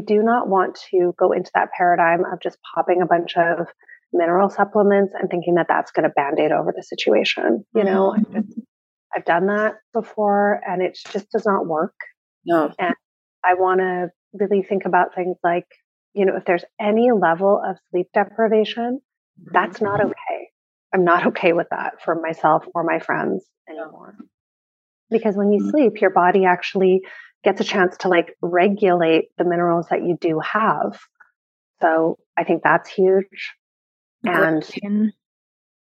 do not want to go into that paradigm of just popping a bunch of mineral supplements and thinking that that's going to Band-Aid over the situation. You know, I've done that before and it just does not work. No. And I want to really think about things like, you know, if there's any level of sleep deprivation, that's not okay. I'm not okay with that for myself or my friends anymore. Because when you sleep, your body actually gets a chance to like regulate the minerals that you do have. So I think that's huge. And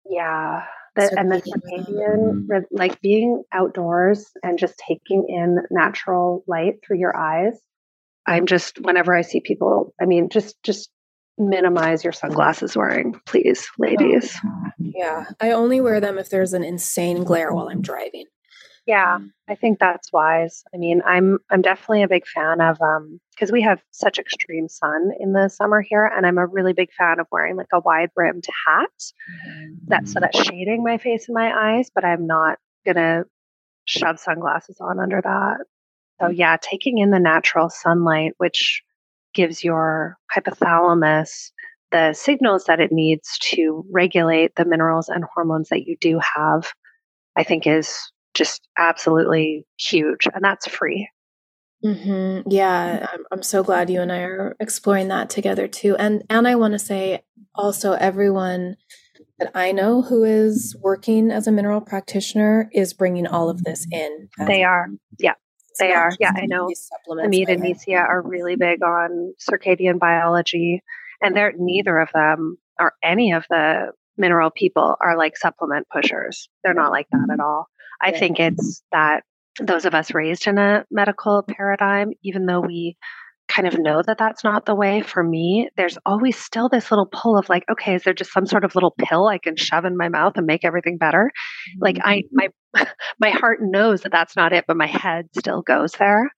yeah, and the circadian, like being outdoors and just taking in natural light through your eyes. I'm just, whenever I see people, I mean, just minimize your sunglasses wearing, please, ladies. Yeah. I only wear them if there's an insane glare while I'm driving. Yeah, I think that's wise. I mean, I'm definitely a big fan of because we have such extreme sun in the summer here, and I'm a really big fan of wearing like a wide rimmed hat that's shading my face and my eyes, but I'm not gonna shove sunglasses on under that. So yeah, taking in the natural sunlight, which gives your hypothalamus the signals that it needs to regulate the minerals and hormones that you do have, I think is just absolutely huge. And that's free. Mm-hmm. Yeah. I'm so glad you and I are exploring that together too. And I want to say also everyone that I know who is working as a mineral practitioner is bringing all of this in. They are. Yeah, they are. Yeah, I know. Hamid and Niecia are really big on circadian biology, and they're neither of them or any of the mineral people are like supplement pushers. They're not like that at all. I think it's that those of us raised in a medical paradigm, even though we kind of know that that's not the way, for me, there's always still this little pull of like, okay, is there just some sort of little pill I can shove in my mouth and make everything better? Like my heart knows that that's not it, but my head still goes there.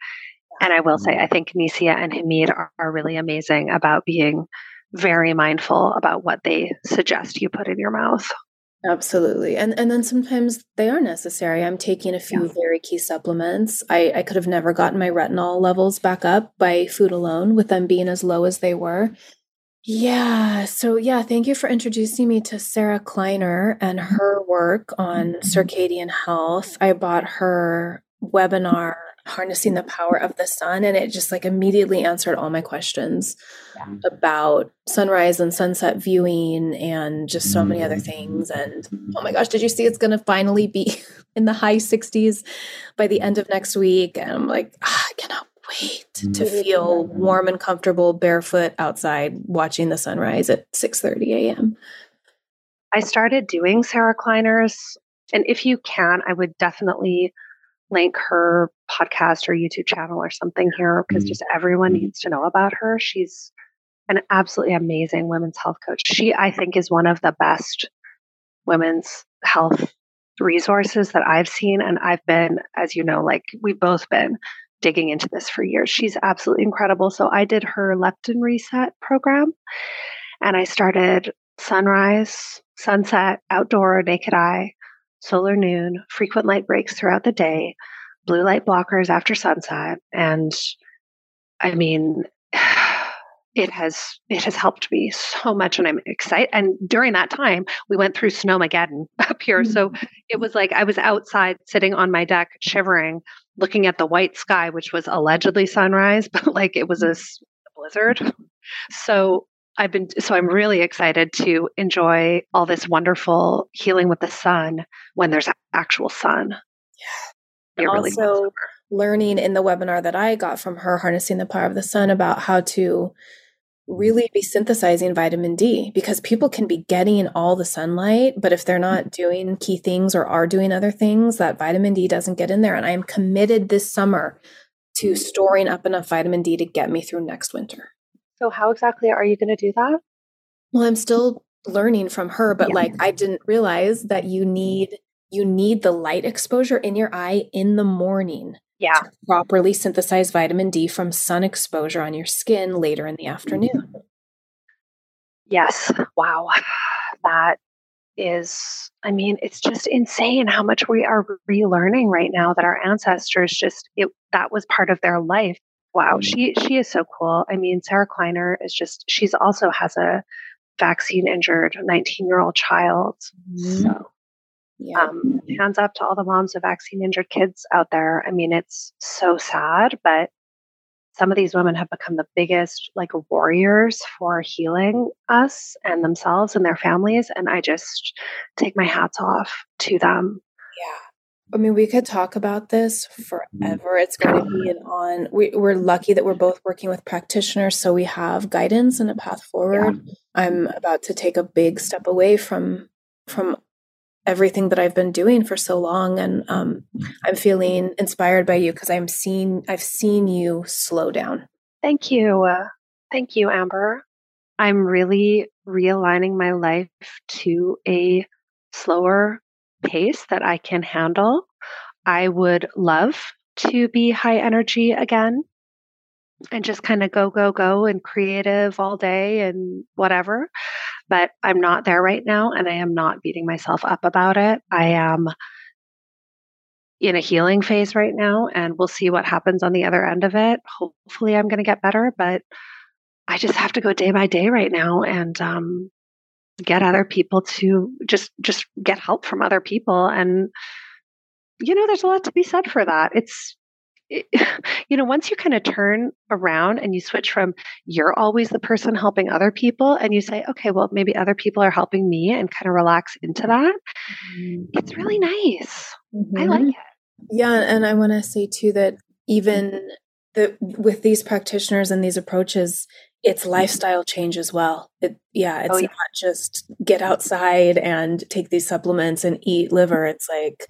And I will say, I think Niecia and Hamid are really amazing about being very mindful about what they suggest you put in your mouth. Absolutely. And then sometimes they are necessary. I'm taking a few very key supplements. I could have never gotten my retinol levels back up by food alone with them being as low as they were. Yeah. So yeah, thank you for introducing me to Sarah Kleiner and her work on circadian health. I bought her webinar, Harnessing the Power of the Sun, and it just like immediately answered all my questions about sunrise and sunset viewing and just so many other things. And oh my gosh, did you see it's going to finally be in the high 60s by the end of next week? And I'm like, I cannot wait to feel warm and comfortable barefoot outside watching the sunrise at 6:30 a.m. I started doing Sarah Kleiner's, and if you can, I would definitely link her podcast or YouTube channel or something here, because just everyone needs to know about her. She's an absolutely amazing women's health coach. She, I think, is one of the best women's health resources that I've seen. And I've been, as you know, like we've both been digging into this for years. She's absolutely incredible. So I did her leptin reset program, and I started sunrise, sunset, outdoor, naked eye, solar noon, frequent light breaks throughout the day, blue light blockers after sunset. And I mean, it has helped me so much, and I'm excited. And during that time, we went through Snowmageddon up here. So it was like, I was outside sitting on my deck, shivering, looking at the white sky, which was allegedly sunrise, but like it was a blizzard. So I'm really excited to enjoy all this wonderful healing with the sun when there's actual sun. Yeah. Also learning in the webinar that I got from her, Harnessing the Power of the Sun, about how to really be synthesizing vitamin D, because people can be getting all the sunlight, but if they're not doing key things or are doing other things, that vitamin D doesn't get in there. And I am committed this summer to storing up enough vitamin D to get me through next winter. So how exactly are you going to do that? Well, I'm still learning from her, but like I didn't realize that you need the light exposure in your eye in the morning to properly synthesize vitamin D from sun exposure on your skin later in the afternoon. Yes. Wow. That is, I mean, it's just insane how much we are relearning right now that our ancestors that was part of their life. Wow. She is so cool. I mean, Sarah Kleiner is just, she's also has a vaccine injured 19-year-old child. So hands up to all the moms of vaccine injured kids out there. I mean, it's so sad, but some of these women have become the biggest like warriors for healing us and themselves and their families. And I just take my hats off to them. Yeah. I mean, we could talk about this forever. It's going to be we're lucky that we're both working with practitioners, so we have guidance and a path forward. Yeah. I'm about to take a big step away from everything that I've been doing for so long. And I'm feeling inspired by you because I've seen you slow down. Thank you. Thank you, Amber. I'm really realigning my life to a slower pace that I can handle. I would love to be high energy again and just kind of go, go, go and creative all day and whatever. But I'm not there right now, and I am not beating myself up about it. I am in a healing phase right now, and we'll see what happens on the other end of it. Hopefully I'm going to get better, but I just have to go day by day right now and get other people to just get help from other people. And, you know, there's a lot to be said for that. You know, once you kind of turn around and you switch from you're always the person helping other people and you say, okay, well, maybe other people are helping me, and kind of relax into that. Mm-hmm. It's really nice. Mm-hmm. I like it. Yeah. And I want to say too, that even with these practitioners and these approaches, it's lifestyle change as well. Not just get outside and take these supplements and eat liver. It's like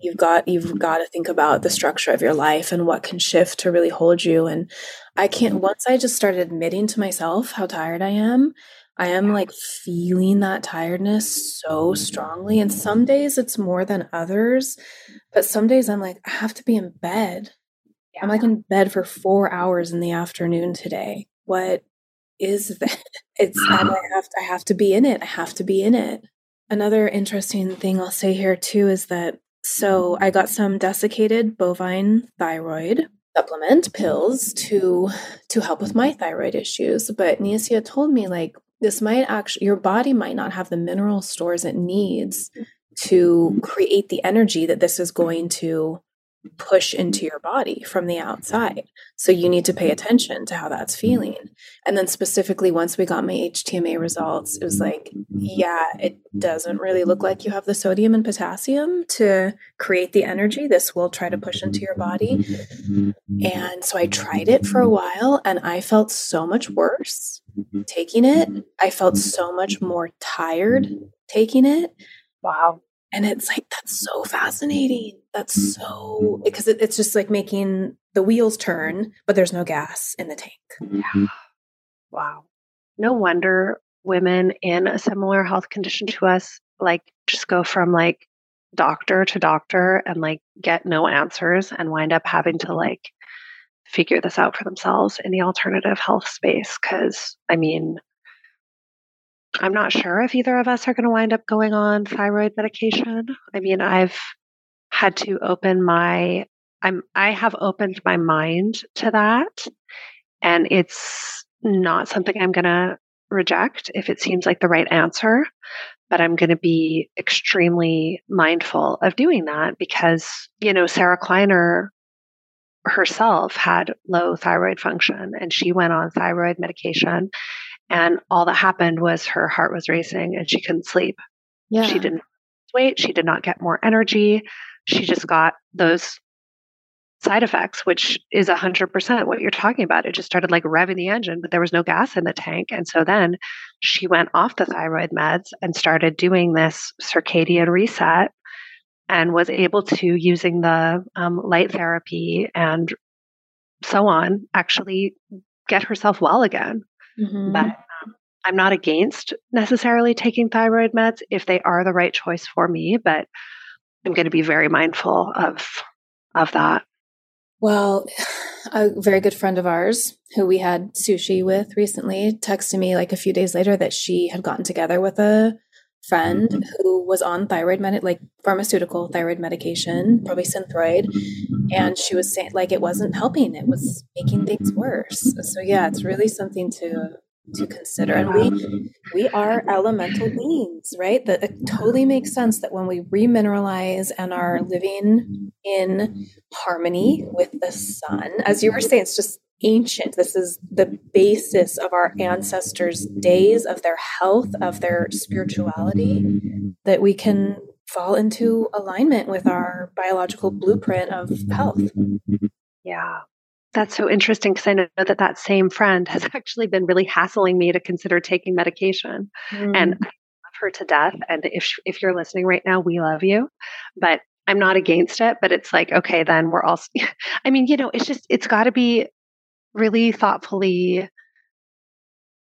you've got to think about the structure of your life and what can shift to really hold you. And I can't. Once I just started admitting to myself how tired I am like feeling that tiredness so strongly. And some days it's more than others, but some days I'm like, I have to be in bed. Yeah. I'm like in bed for 4 hours in the afternoon today. What is that? I have to be in it. Another interesting thing I'll say here too is that, so I got some desiccated bovine thyroid supplement pills to help with my thyroid issues. But Niecia told me, like, this might actually, your body might not have the mineral stores it needs to create the energy that this is going to push into your body from the outside. So you need to pay attention to how that's feeling. And then specifically, once we got my HTMA results, it was like, yeah, it doesn't really look like you have the sodium and potassium to create the energy this will try to push into your body. And so I tried it for a while, and I felt so much worse taking it. I felt so much more tired taking it. Wow. And it's like, that's so fascinating. That's so, because it's just like making the wheels turn, but there's no gas in the tank. Mm-hmm. Yeah. Wow. No wonder women in a similar health condition to us, like just go from like doctor to doctor and like get no answers and wind up having to like figure this out for themselves in the alternative health space. Cause I mean, I'm not sure if either of us are going to wind up going on thyroid medication. I mean, I've had to open my, I have opened my mind to that, and it's not something I'm going to reject if it seems like the right answer, but I'm going to be extremely mindful of doing that because, you know, Sarah Kleiner herself had low thyroid function and she went on thyroid medication. And all that happened was her heart was racing and she couldn't sleep. Yeah. She didn't lose weight. She did not get more energy. She just got those side effects, which is 100% what you're talking about. It just started like revving the engine, but there was no gas in the tank. And so then she went off the thyroid meds and started doing this circadian reset and was able to, using the light therapy and so on, actually get herself well again. Mm-hmm. But I'm not against necessarily taking thyroid meds if they are the right choice for me, but I'm going to be very mindful of that. Well, a very good friend of ours who we had sushi with recently texted me like a few days later that she had gotten together with a friend who was on thyroid like pharmaceutical thyroid medication, probably Synthroid. And she was saying like, it wasn't helping. It was making things worse. So yeah, it's really something to consider. And we are elemental beings, right? That it totally makes sense that when we remineralize and are living in harmony with the sun, as you were saying, it's just ancient. This is the basis of our ancestors' days, of their health, of their spirituality, that we can fall into alignment with our biological blueprint of health. Yeah. That's so interesting because I know that that same friend has actually been really hassling me to consider taking medication. And I love her to death. And if you're listening right now, we love you. But I'm not against it. But it's like, okay, then we're all, I mean, you know, it's just, it's got to be really thoughtfully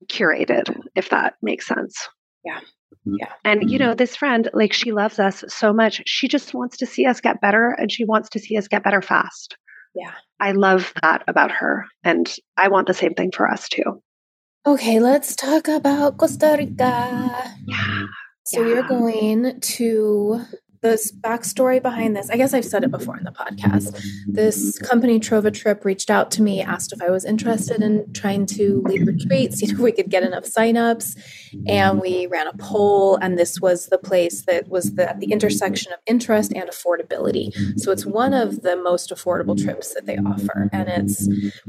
curated, if that makes sense. Yeah. Yeah. And, you know, this friend, like, she loves us so much. She just wants to see us get better and she wants to see us get better fast. Yeah. I love that about her. And I want the same thing for us too. Okay. Let's talk about Costa Rica. Yeah. So you're going to this backstory behind this. I guess I've said it before in the podcast. This company, Trova Trip, reached out to me, asked if I was interested in trying to lead retreats, see if we could get enough signups. And we ran a poll, and this was the place that was at the intersection of interest and affordability. So it's one of the most affordable trips that they offer. And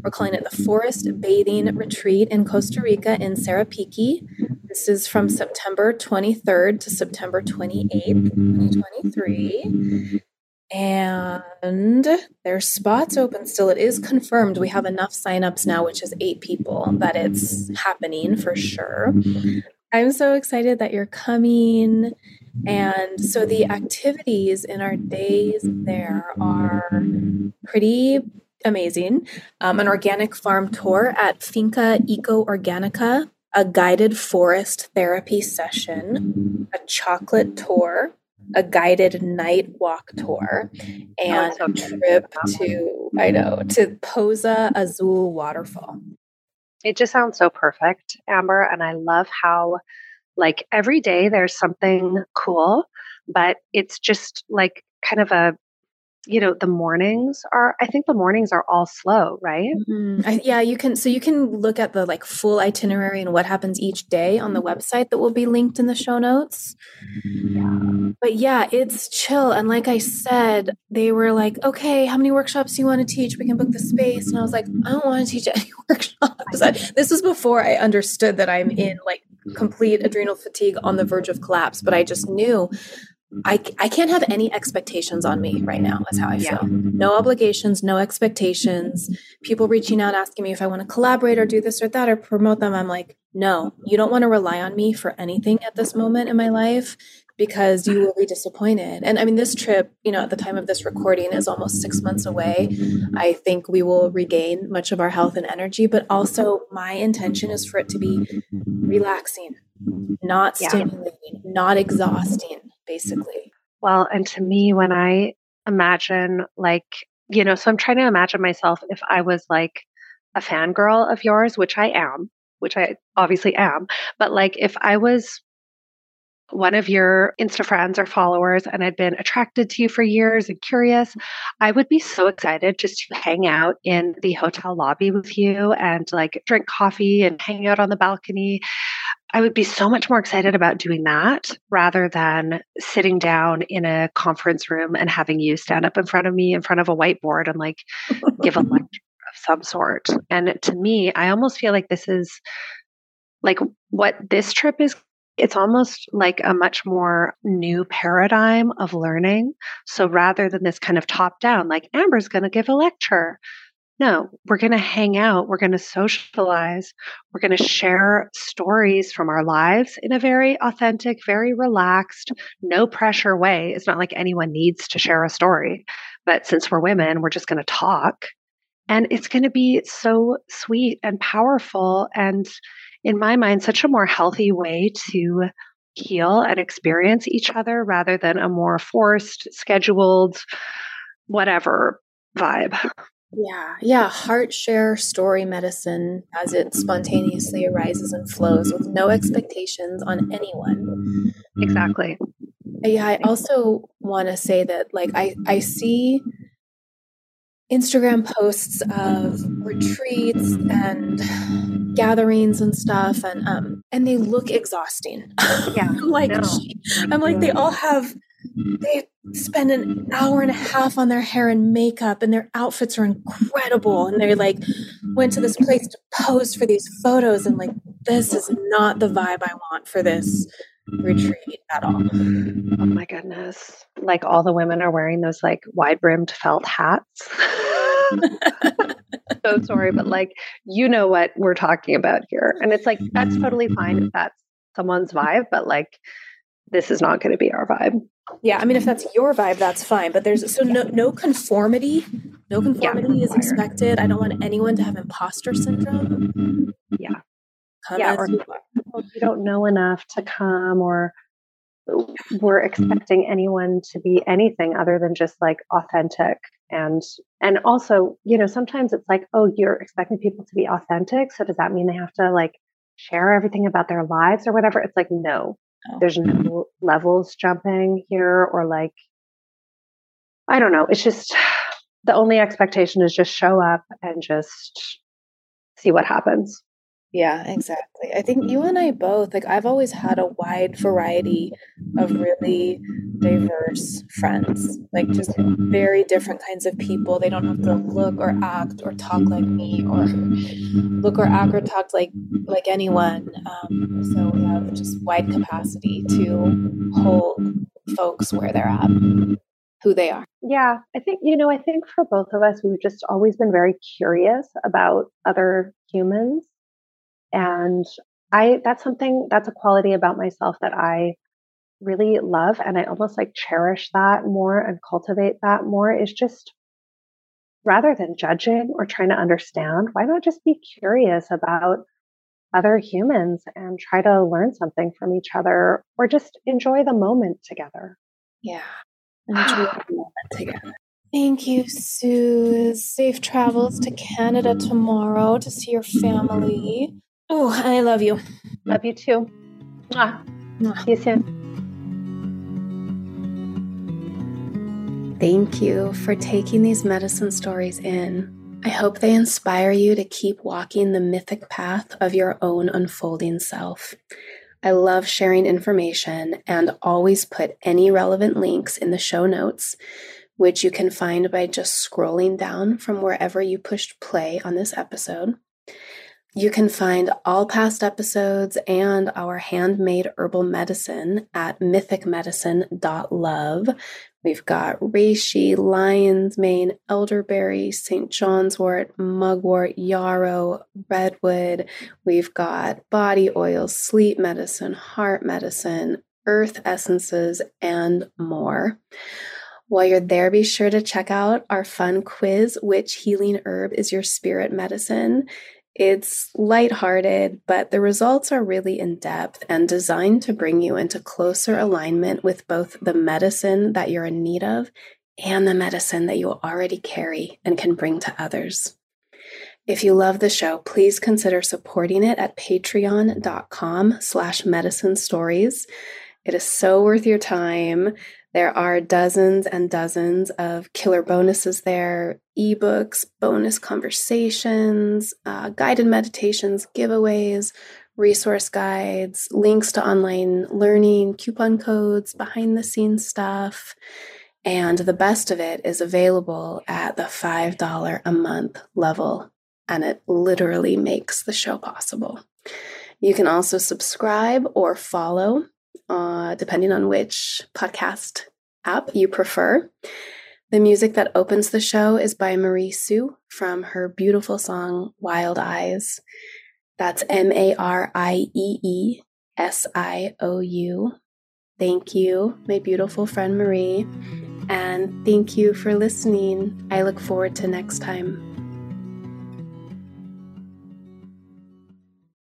we're calling it the Forest Bathing Retreat in Costa Rica in Sarapiqui. This is from September 23rd to September 28th, 2023. And there's spots open still. It is confirmed. We have enough signups now, which is 8 people, that it's happening for sure. I'm so excited that you're coming. And so the activities in our days there are pretty amazing. An organic farm tour at Finca Eco Organica, a guided forest therapy session, a chocolate tour, a guided night walk tour, and a trip to Poza Azul waterfall. It just sounds so perfect, Amber. And I love how like every day there's something cool, but it's just like kind of a, you know, I think the mornings are all slow, right? Mm-hmm. You can look at the like full itinerary and what happens each day on the website that will be linked in the show notes. Yeah. But yeah, it's chill. And like I said, they were like, okay, how many workshops do you want to teach? We can book the space. And I was like, I don't want to teach any workshops. This was before I understood that I'm in like complete adrenal fatigue on the verge of collapse, but I just knew I can't have any expectations on me right now is how I feel. No obligations, no expectations. People reaching out, asking me if I want to collaborate or do this or that or promote them. I'm like, no, you don't want to rely on me for anything at this moment in my life. because you will be disappointed. And I mean, this trip, you know, at the time of this recording is almost 6 months away. I think we will regain much of our health and energy, but also my intention is for it to be relaxing, not stimulating, not exhausting, basically. Well, and to me, when I imagine like, you know, so I'm trying to imagine myself if I was like a fangirl of yours, which I am, which I obviously am, but like if I was one of your Insta friends or followers and I'd been attracted to you for years and curious, I would be so excited just to hang out in the hotel lobby with you and like drink coffee and hang out on the balcony. I would be so much more excited about doing that rather than sitting down in a conference room and having you stand up in front of me in front of a whiteboard and like give a lecture of some sort. And to me, I almost feel like this is like what this trip is. It's almost like a much more new paradigm of learning. So rather than this kind of top down, like Amber's going to give a lecture. No, we're going to hang out. We're going to socialize. We're going to share stories from our lives in a very authentic, very relaxed, no pressure way. It's not like anyone needs to share a story, but since we're women, we're just going to talk. And it's going to be so sweet and powerful and, in my mind, such a more healthy way to heal and experience each other rather than a more forced, scheduled, whatever vibe. Yeah. Yeah. Heart share story medicine as it spontaneously arises and flows with no expectations on anyone. Exactly. Yeah. I also want to say that like, I see Instagram posts of retreats and gatherings and stuff, and they look exhausting. Yeah. I'm like, they all have, they spend an hour and a half on their hair and makeup, and their outfits are incredible. And they like went to this place to pose for these photos, and like, this is not the vibe I want for this retreat at all. Oh my goodness. Like all the women are wearing those like wide-brimmed felt hats. So sorry, but like, you know what we're talking about here. And it's like, that's totally fine if that's someone's vibe, but like, this is not going to be our vibe. Yeah. I mean, if that's your vibe, that's fine, but there's no conformity is expected. I don't want anyone to have imposter syndrome. Yeah. Or you don't know enough to come, or we're expecting anyone to be anything other than just like authentic. And also, you know, sometimes it's like, oh, you're expecting people to be authentic. So does that mean they have to like share everything about their lives or whatever? It's like, no. There's no levels jumping here, or like, I don't know. It's just the only expectation is just show up and just see what happens. Yeah, exactly. I think you and I both, like I've always had a wide variety of really diverse friends, like just very different kinds of people. They don't have to look or act or talk like me, or look or act or talk like anyone. So we have just wide capacity to hold folks where they're at, who they are. Yeah, I think, you know, I think for both of us, we've just always been very curious about other humans. And that's a quality about myself that I really love. And I almost like cherish that more and cultivate that more, is just rather than judging or trying to understand, why not just be curious about other humans and try to learn something from each other, or just enjoy the moment together. Yeah. Enjoy the moment together. Thank you, Suuzi. Safe travels to Canada tomorrow to see your family. Oh, I love you. Love you too. Mwah. See you soon. Thank you for taking these medicine stories in. I hope they inspire you to keep walking the mythic path of your own unfolding self. I love sharing information and always put any relevant links in the show notes, which you can find by just scrolling down from wherever you pushed play on this episode. You can find all past episodes and our handmade herbal medicine at mythicmedicine.love. We've got reishi, lion's mane, elderberry, St. John's wort, mugwort, yarrow, redwood. We've got body oils, sleep medicine, heart medicine, earth essences, and more. While you're there, be sure to check out our fun quiz, Which Healing Herb is Your Spirit Medicine? It's lighthearted, but the results are really in-depth and designed to bring you into closer alignment with both the medicine that you're in need of and the medicine that you already carry and can bring to others. If you love the show, please consider supporting it at patreon.com/medicinestories. It is so worth your time. There are dozens and dozens of killer bonuses there, ebooks, bonus conversations, guided meditations, giveaways, resource guides, links to online learning, coupon codes, behind-the-scenes stuff. And the best of it is available at the $5 a month level, and it literally makes the show possible. You can also subscribe or follow, depending on which podcast app you prefer. The music that opens the show is by Marie Sio from her beautiful song, Wild Eyes. That's MarieSiou. Thank you, my beautiful friend Marie. And thank you for listening. I look forward to next time.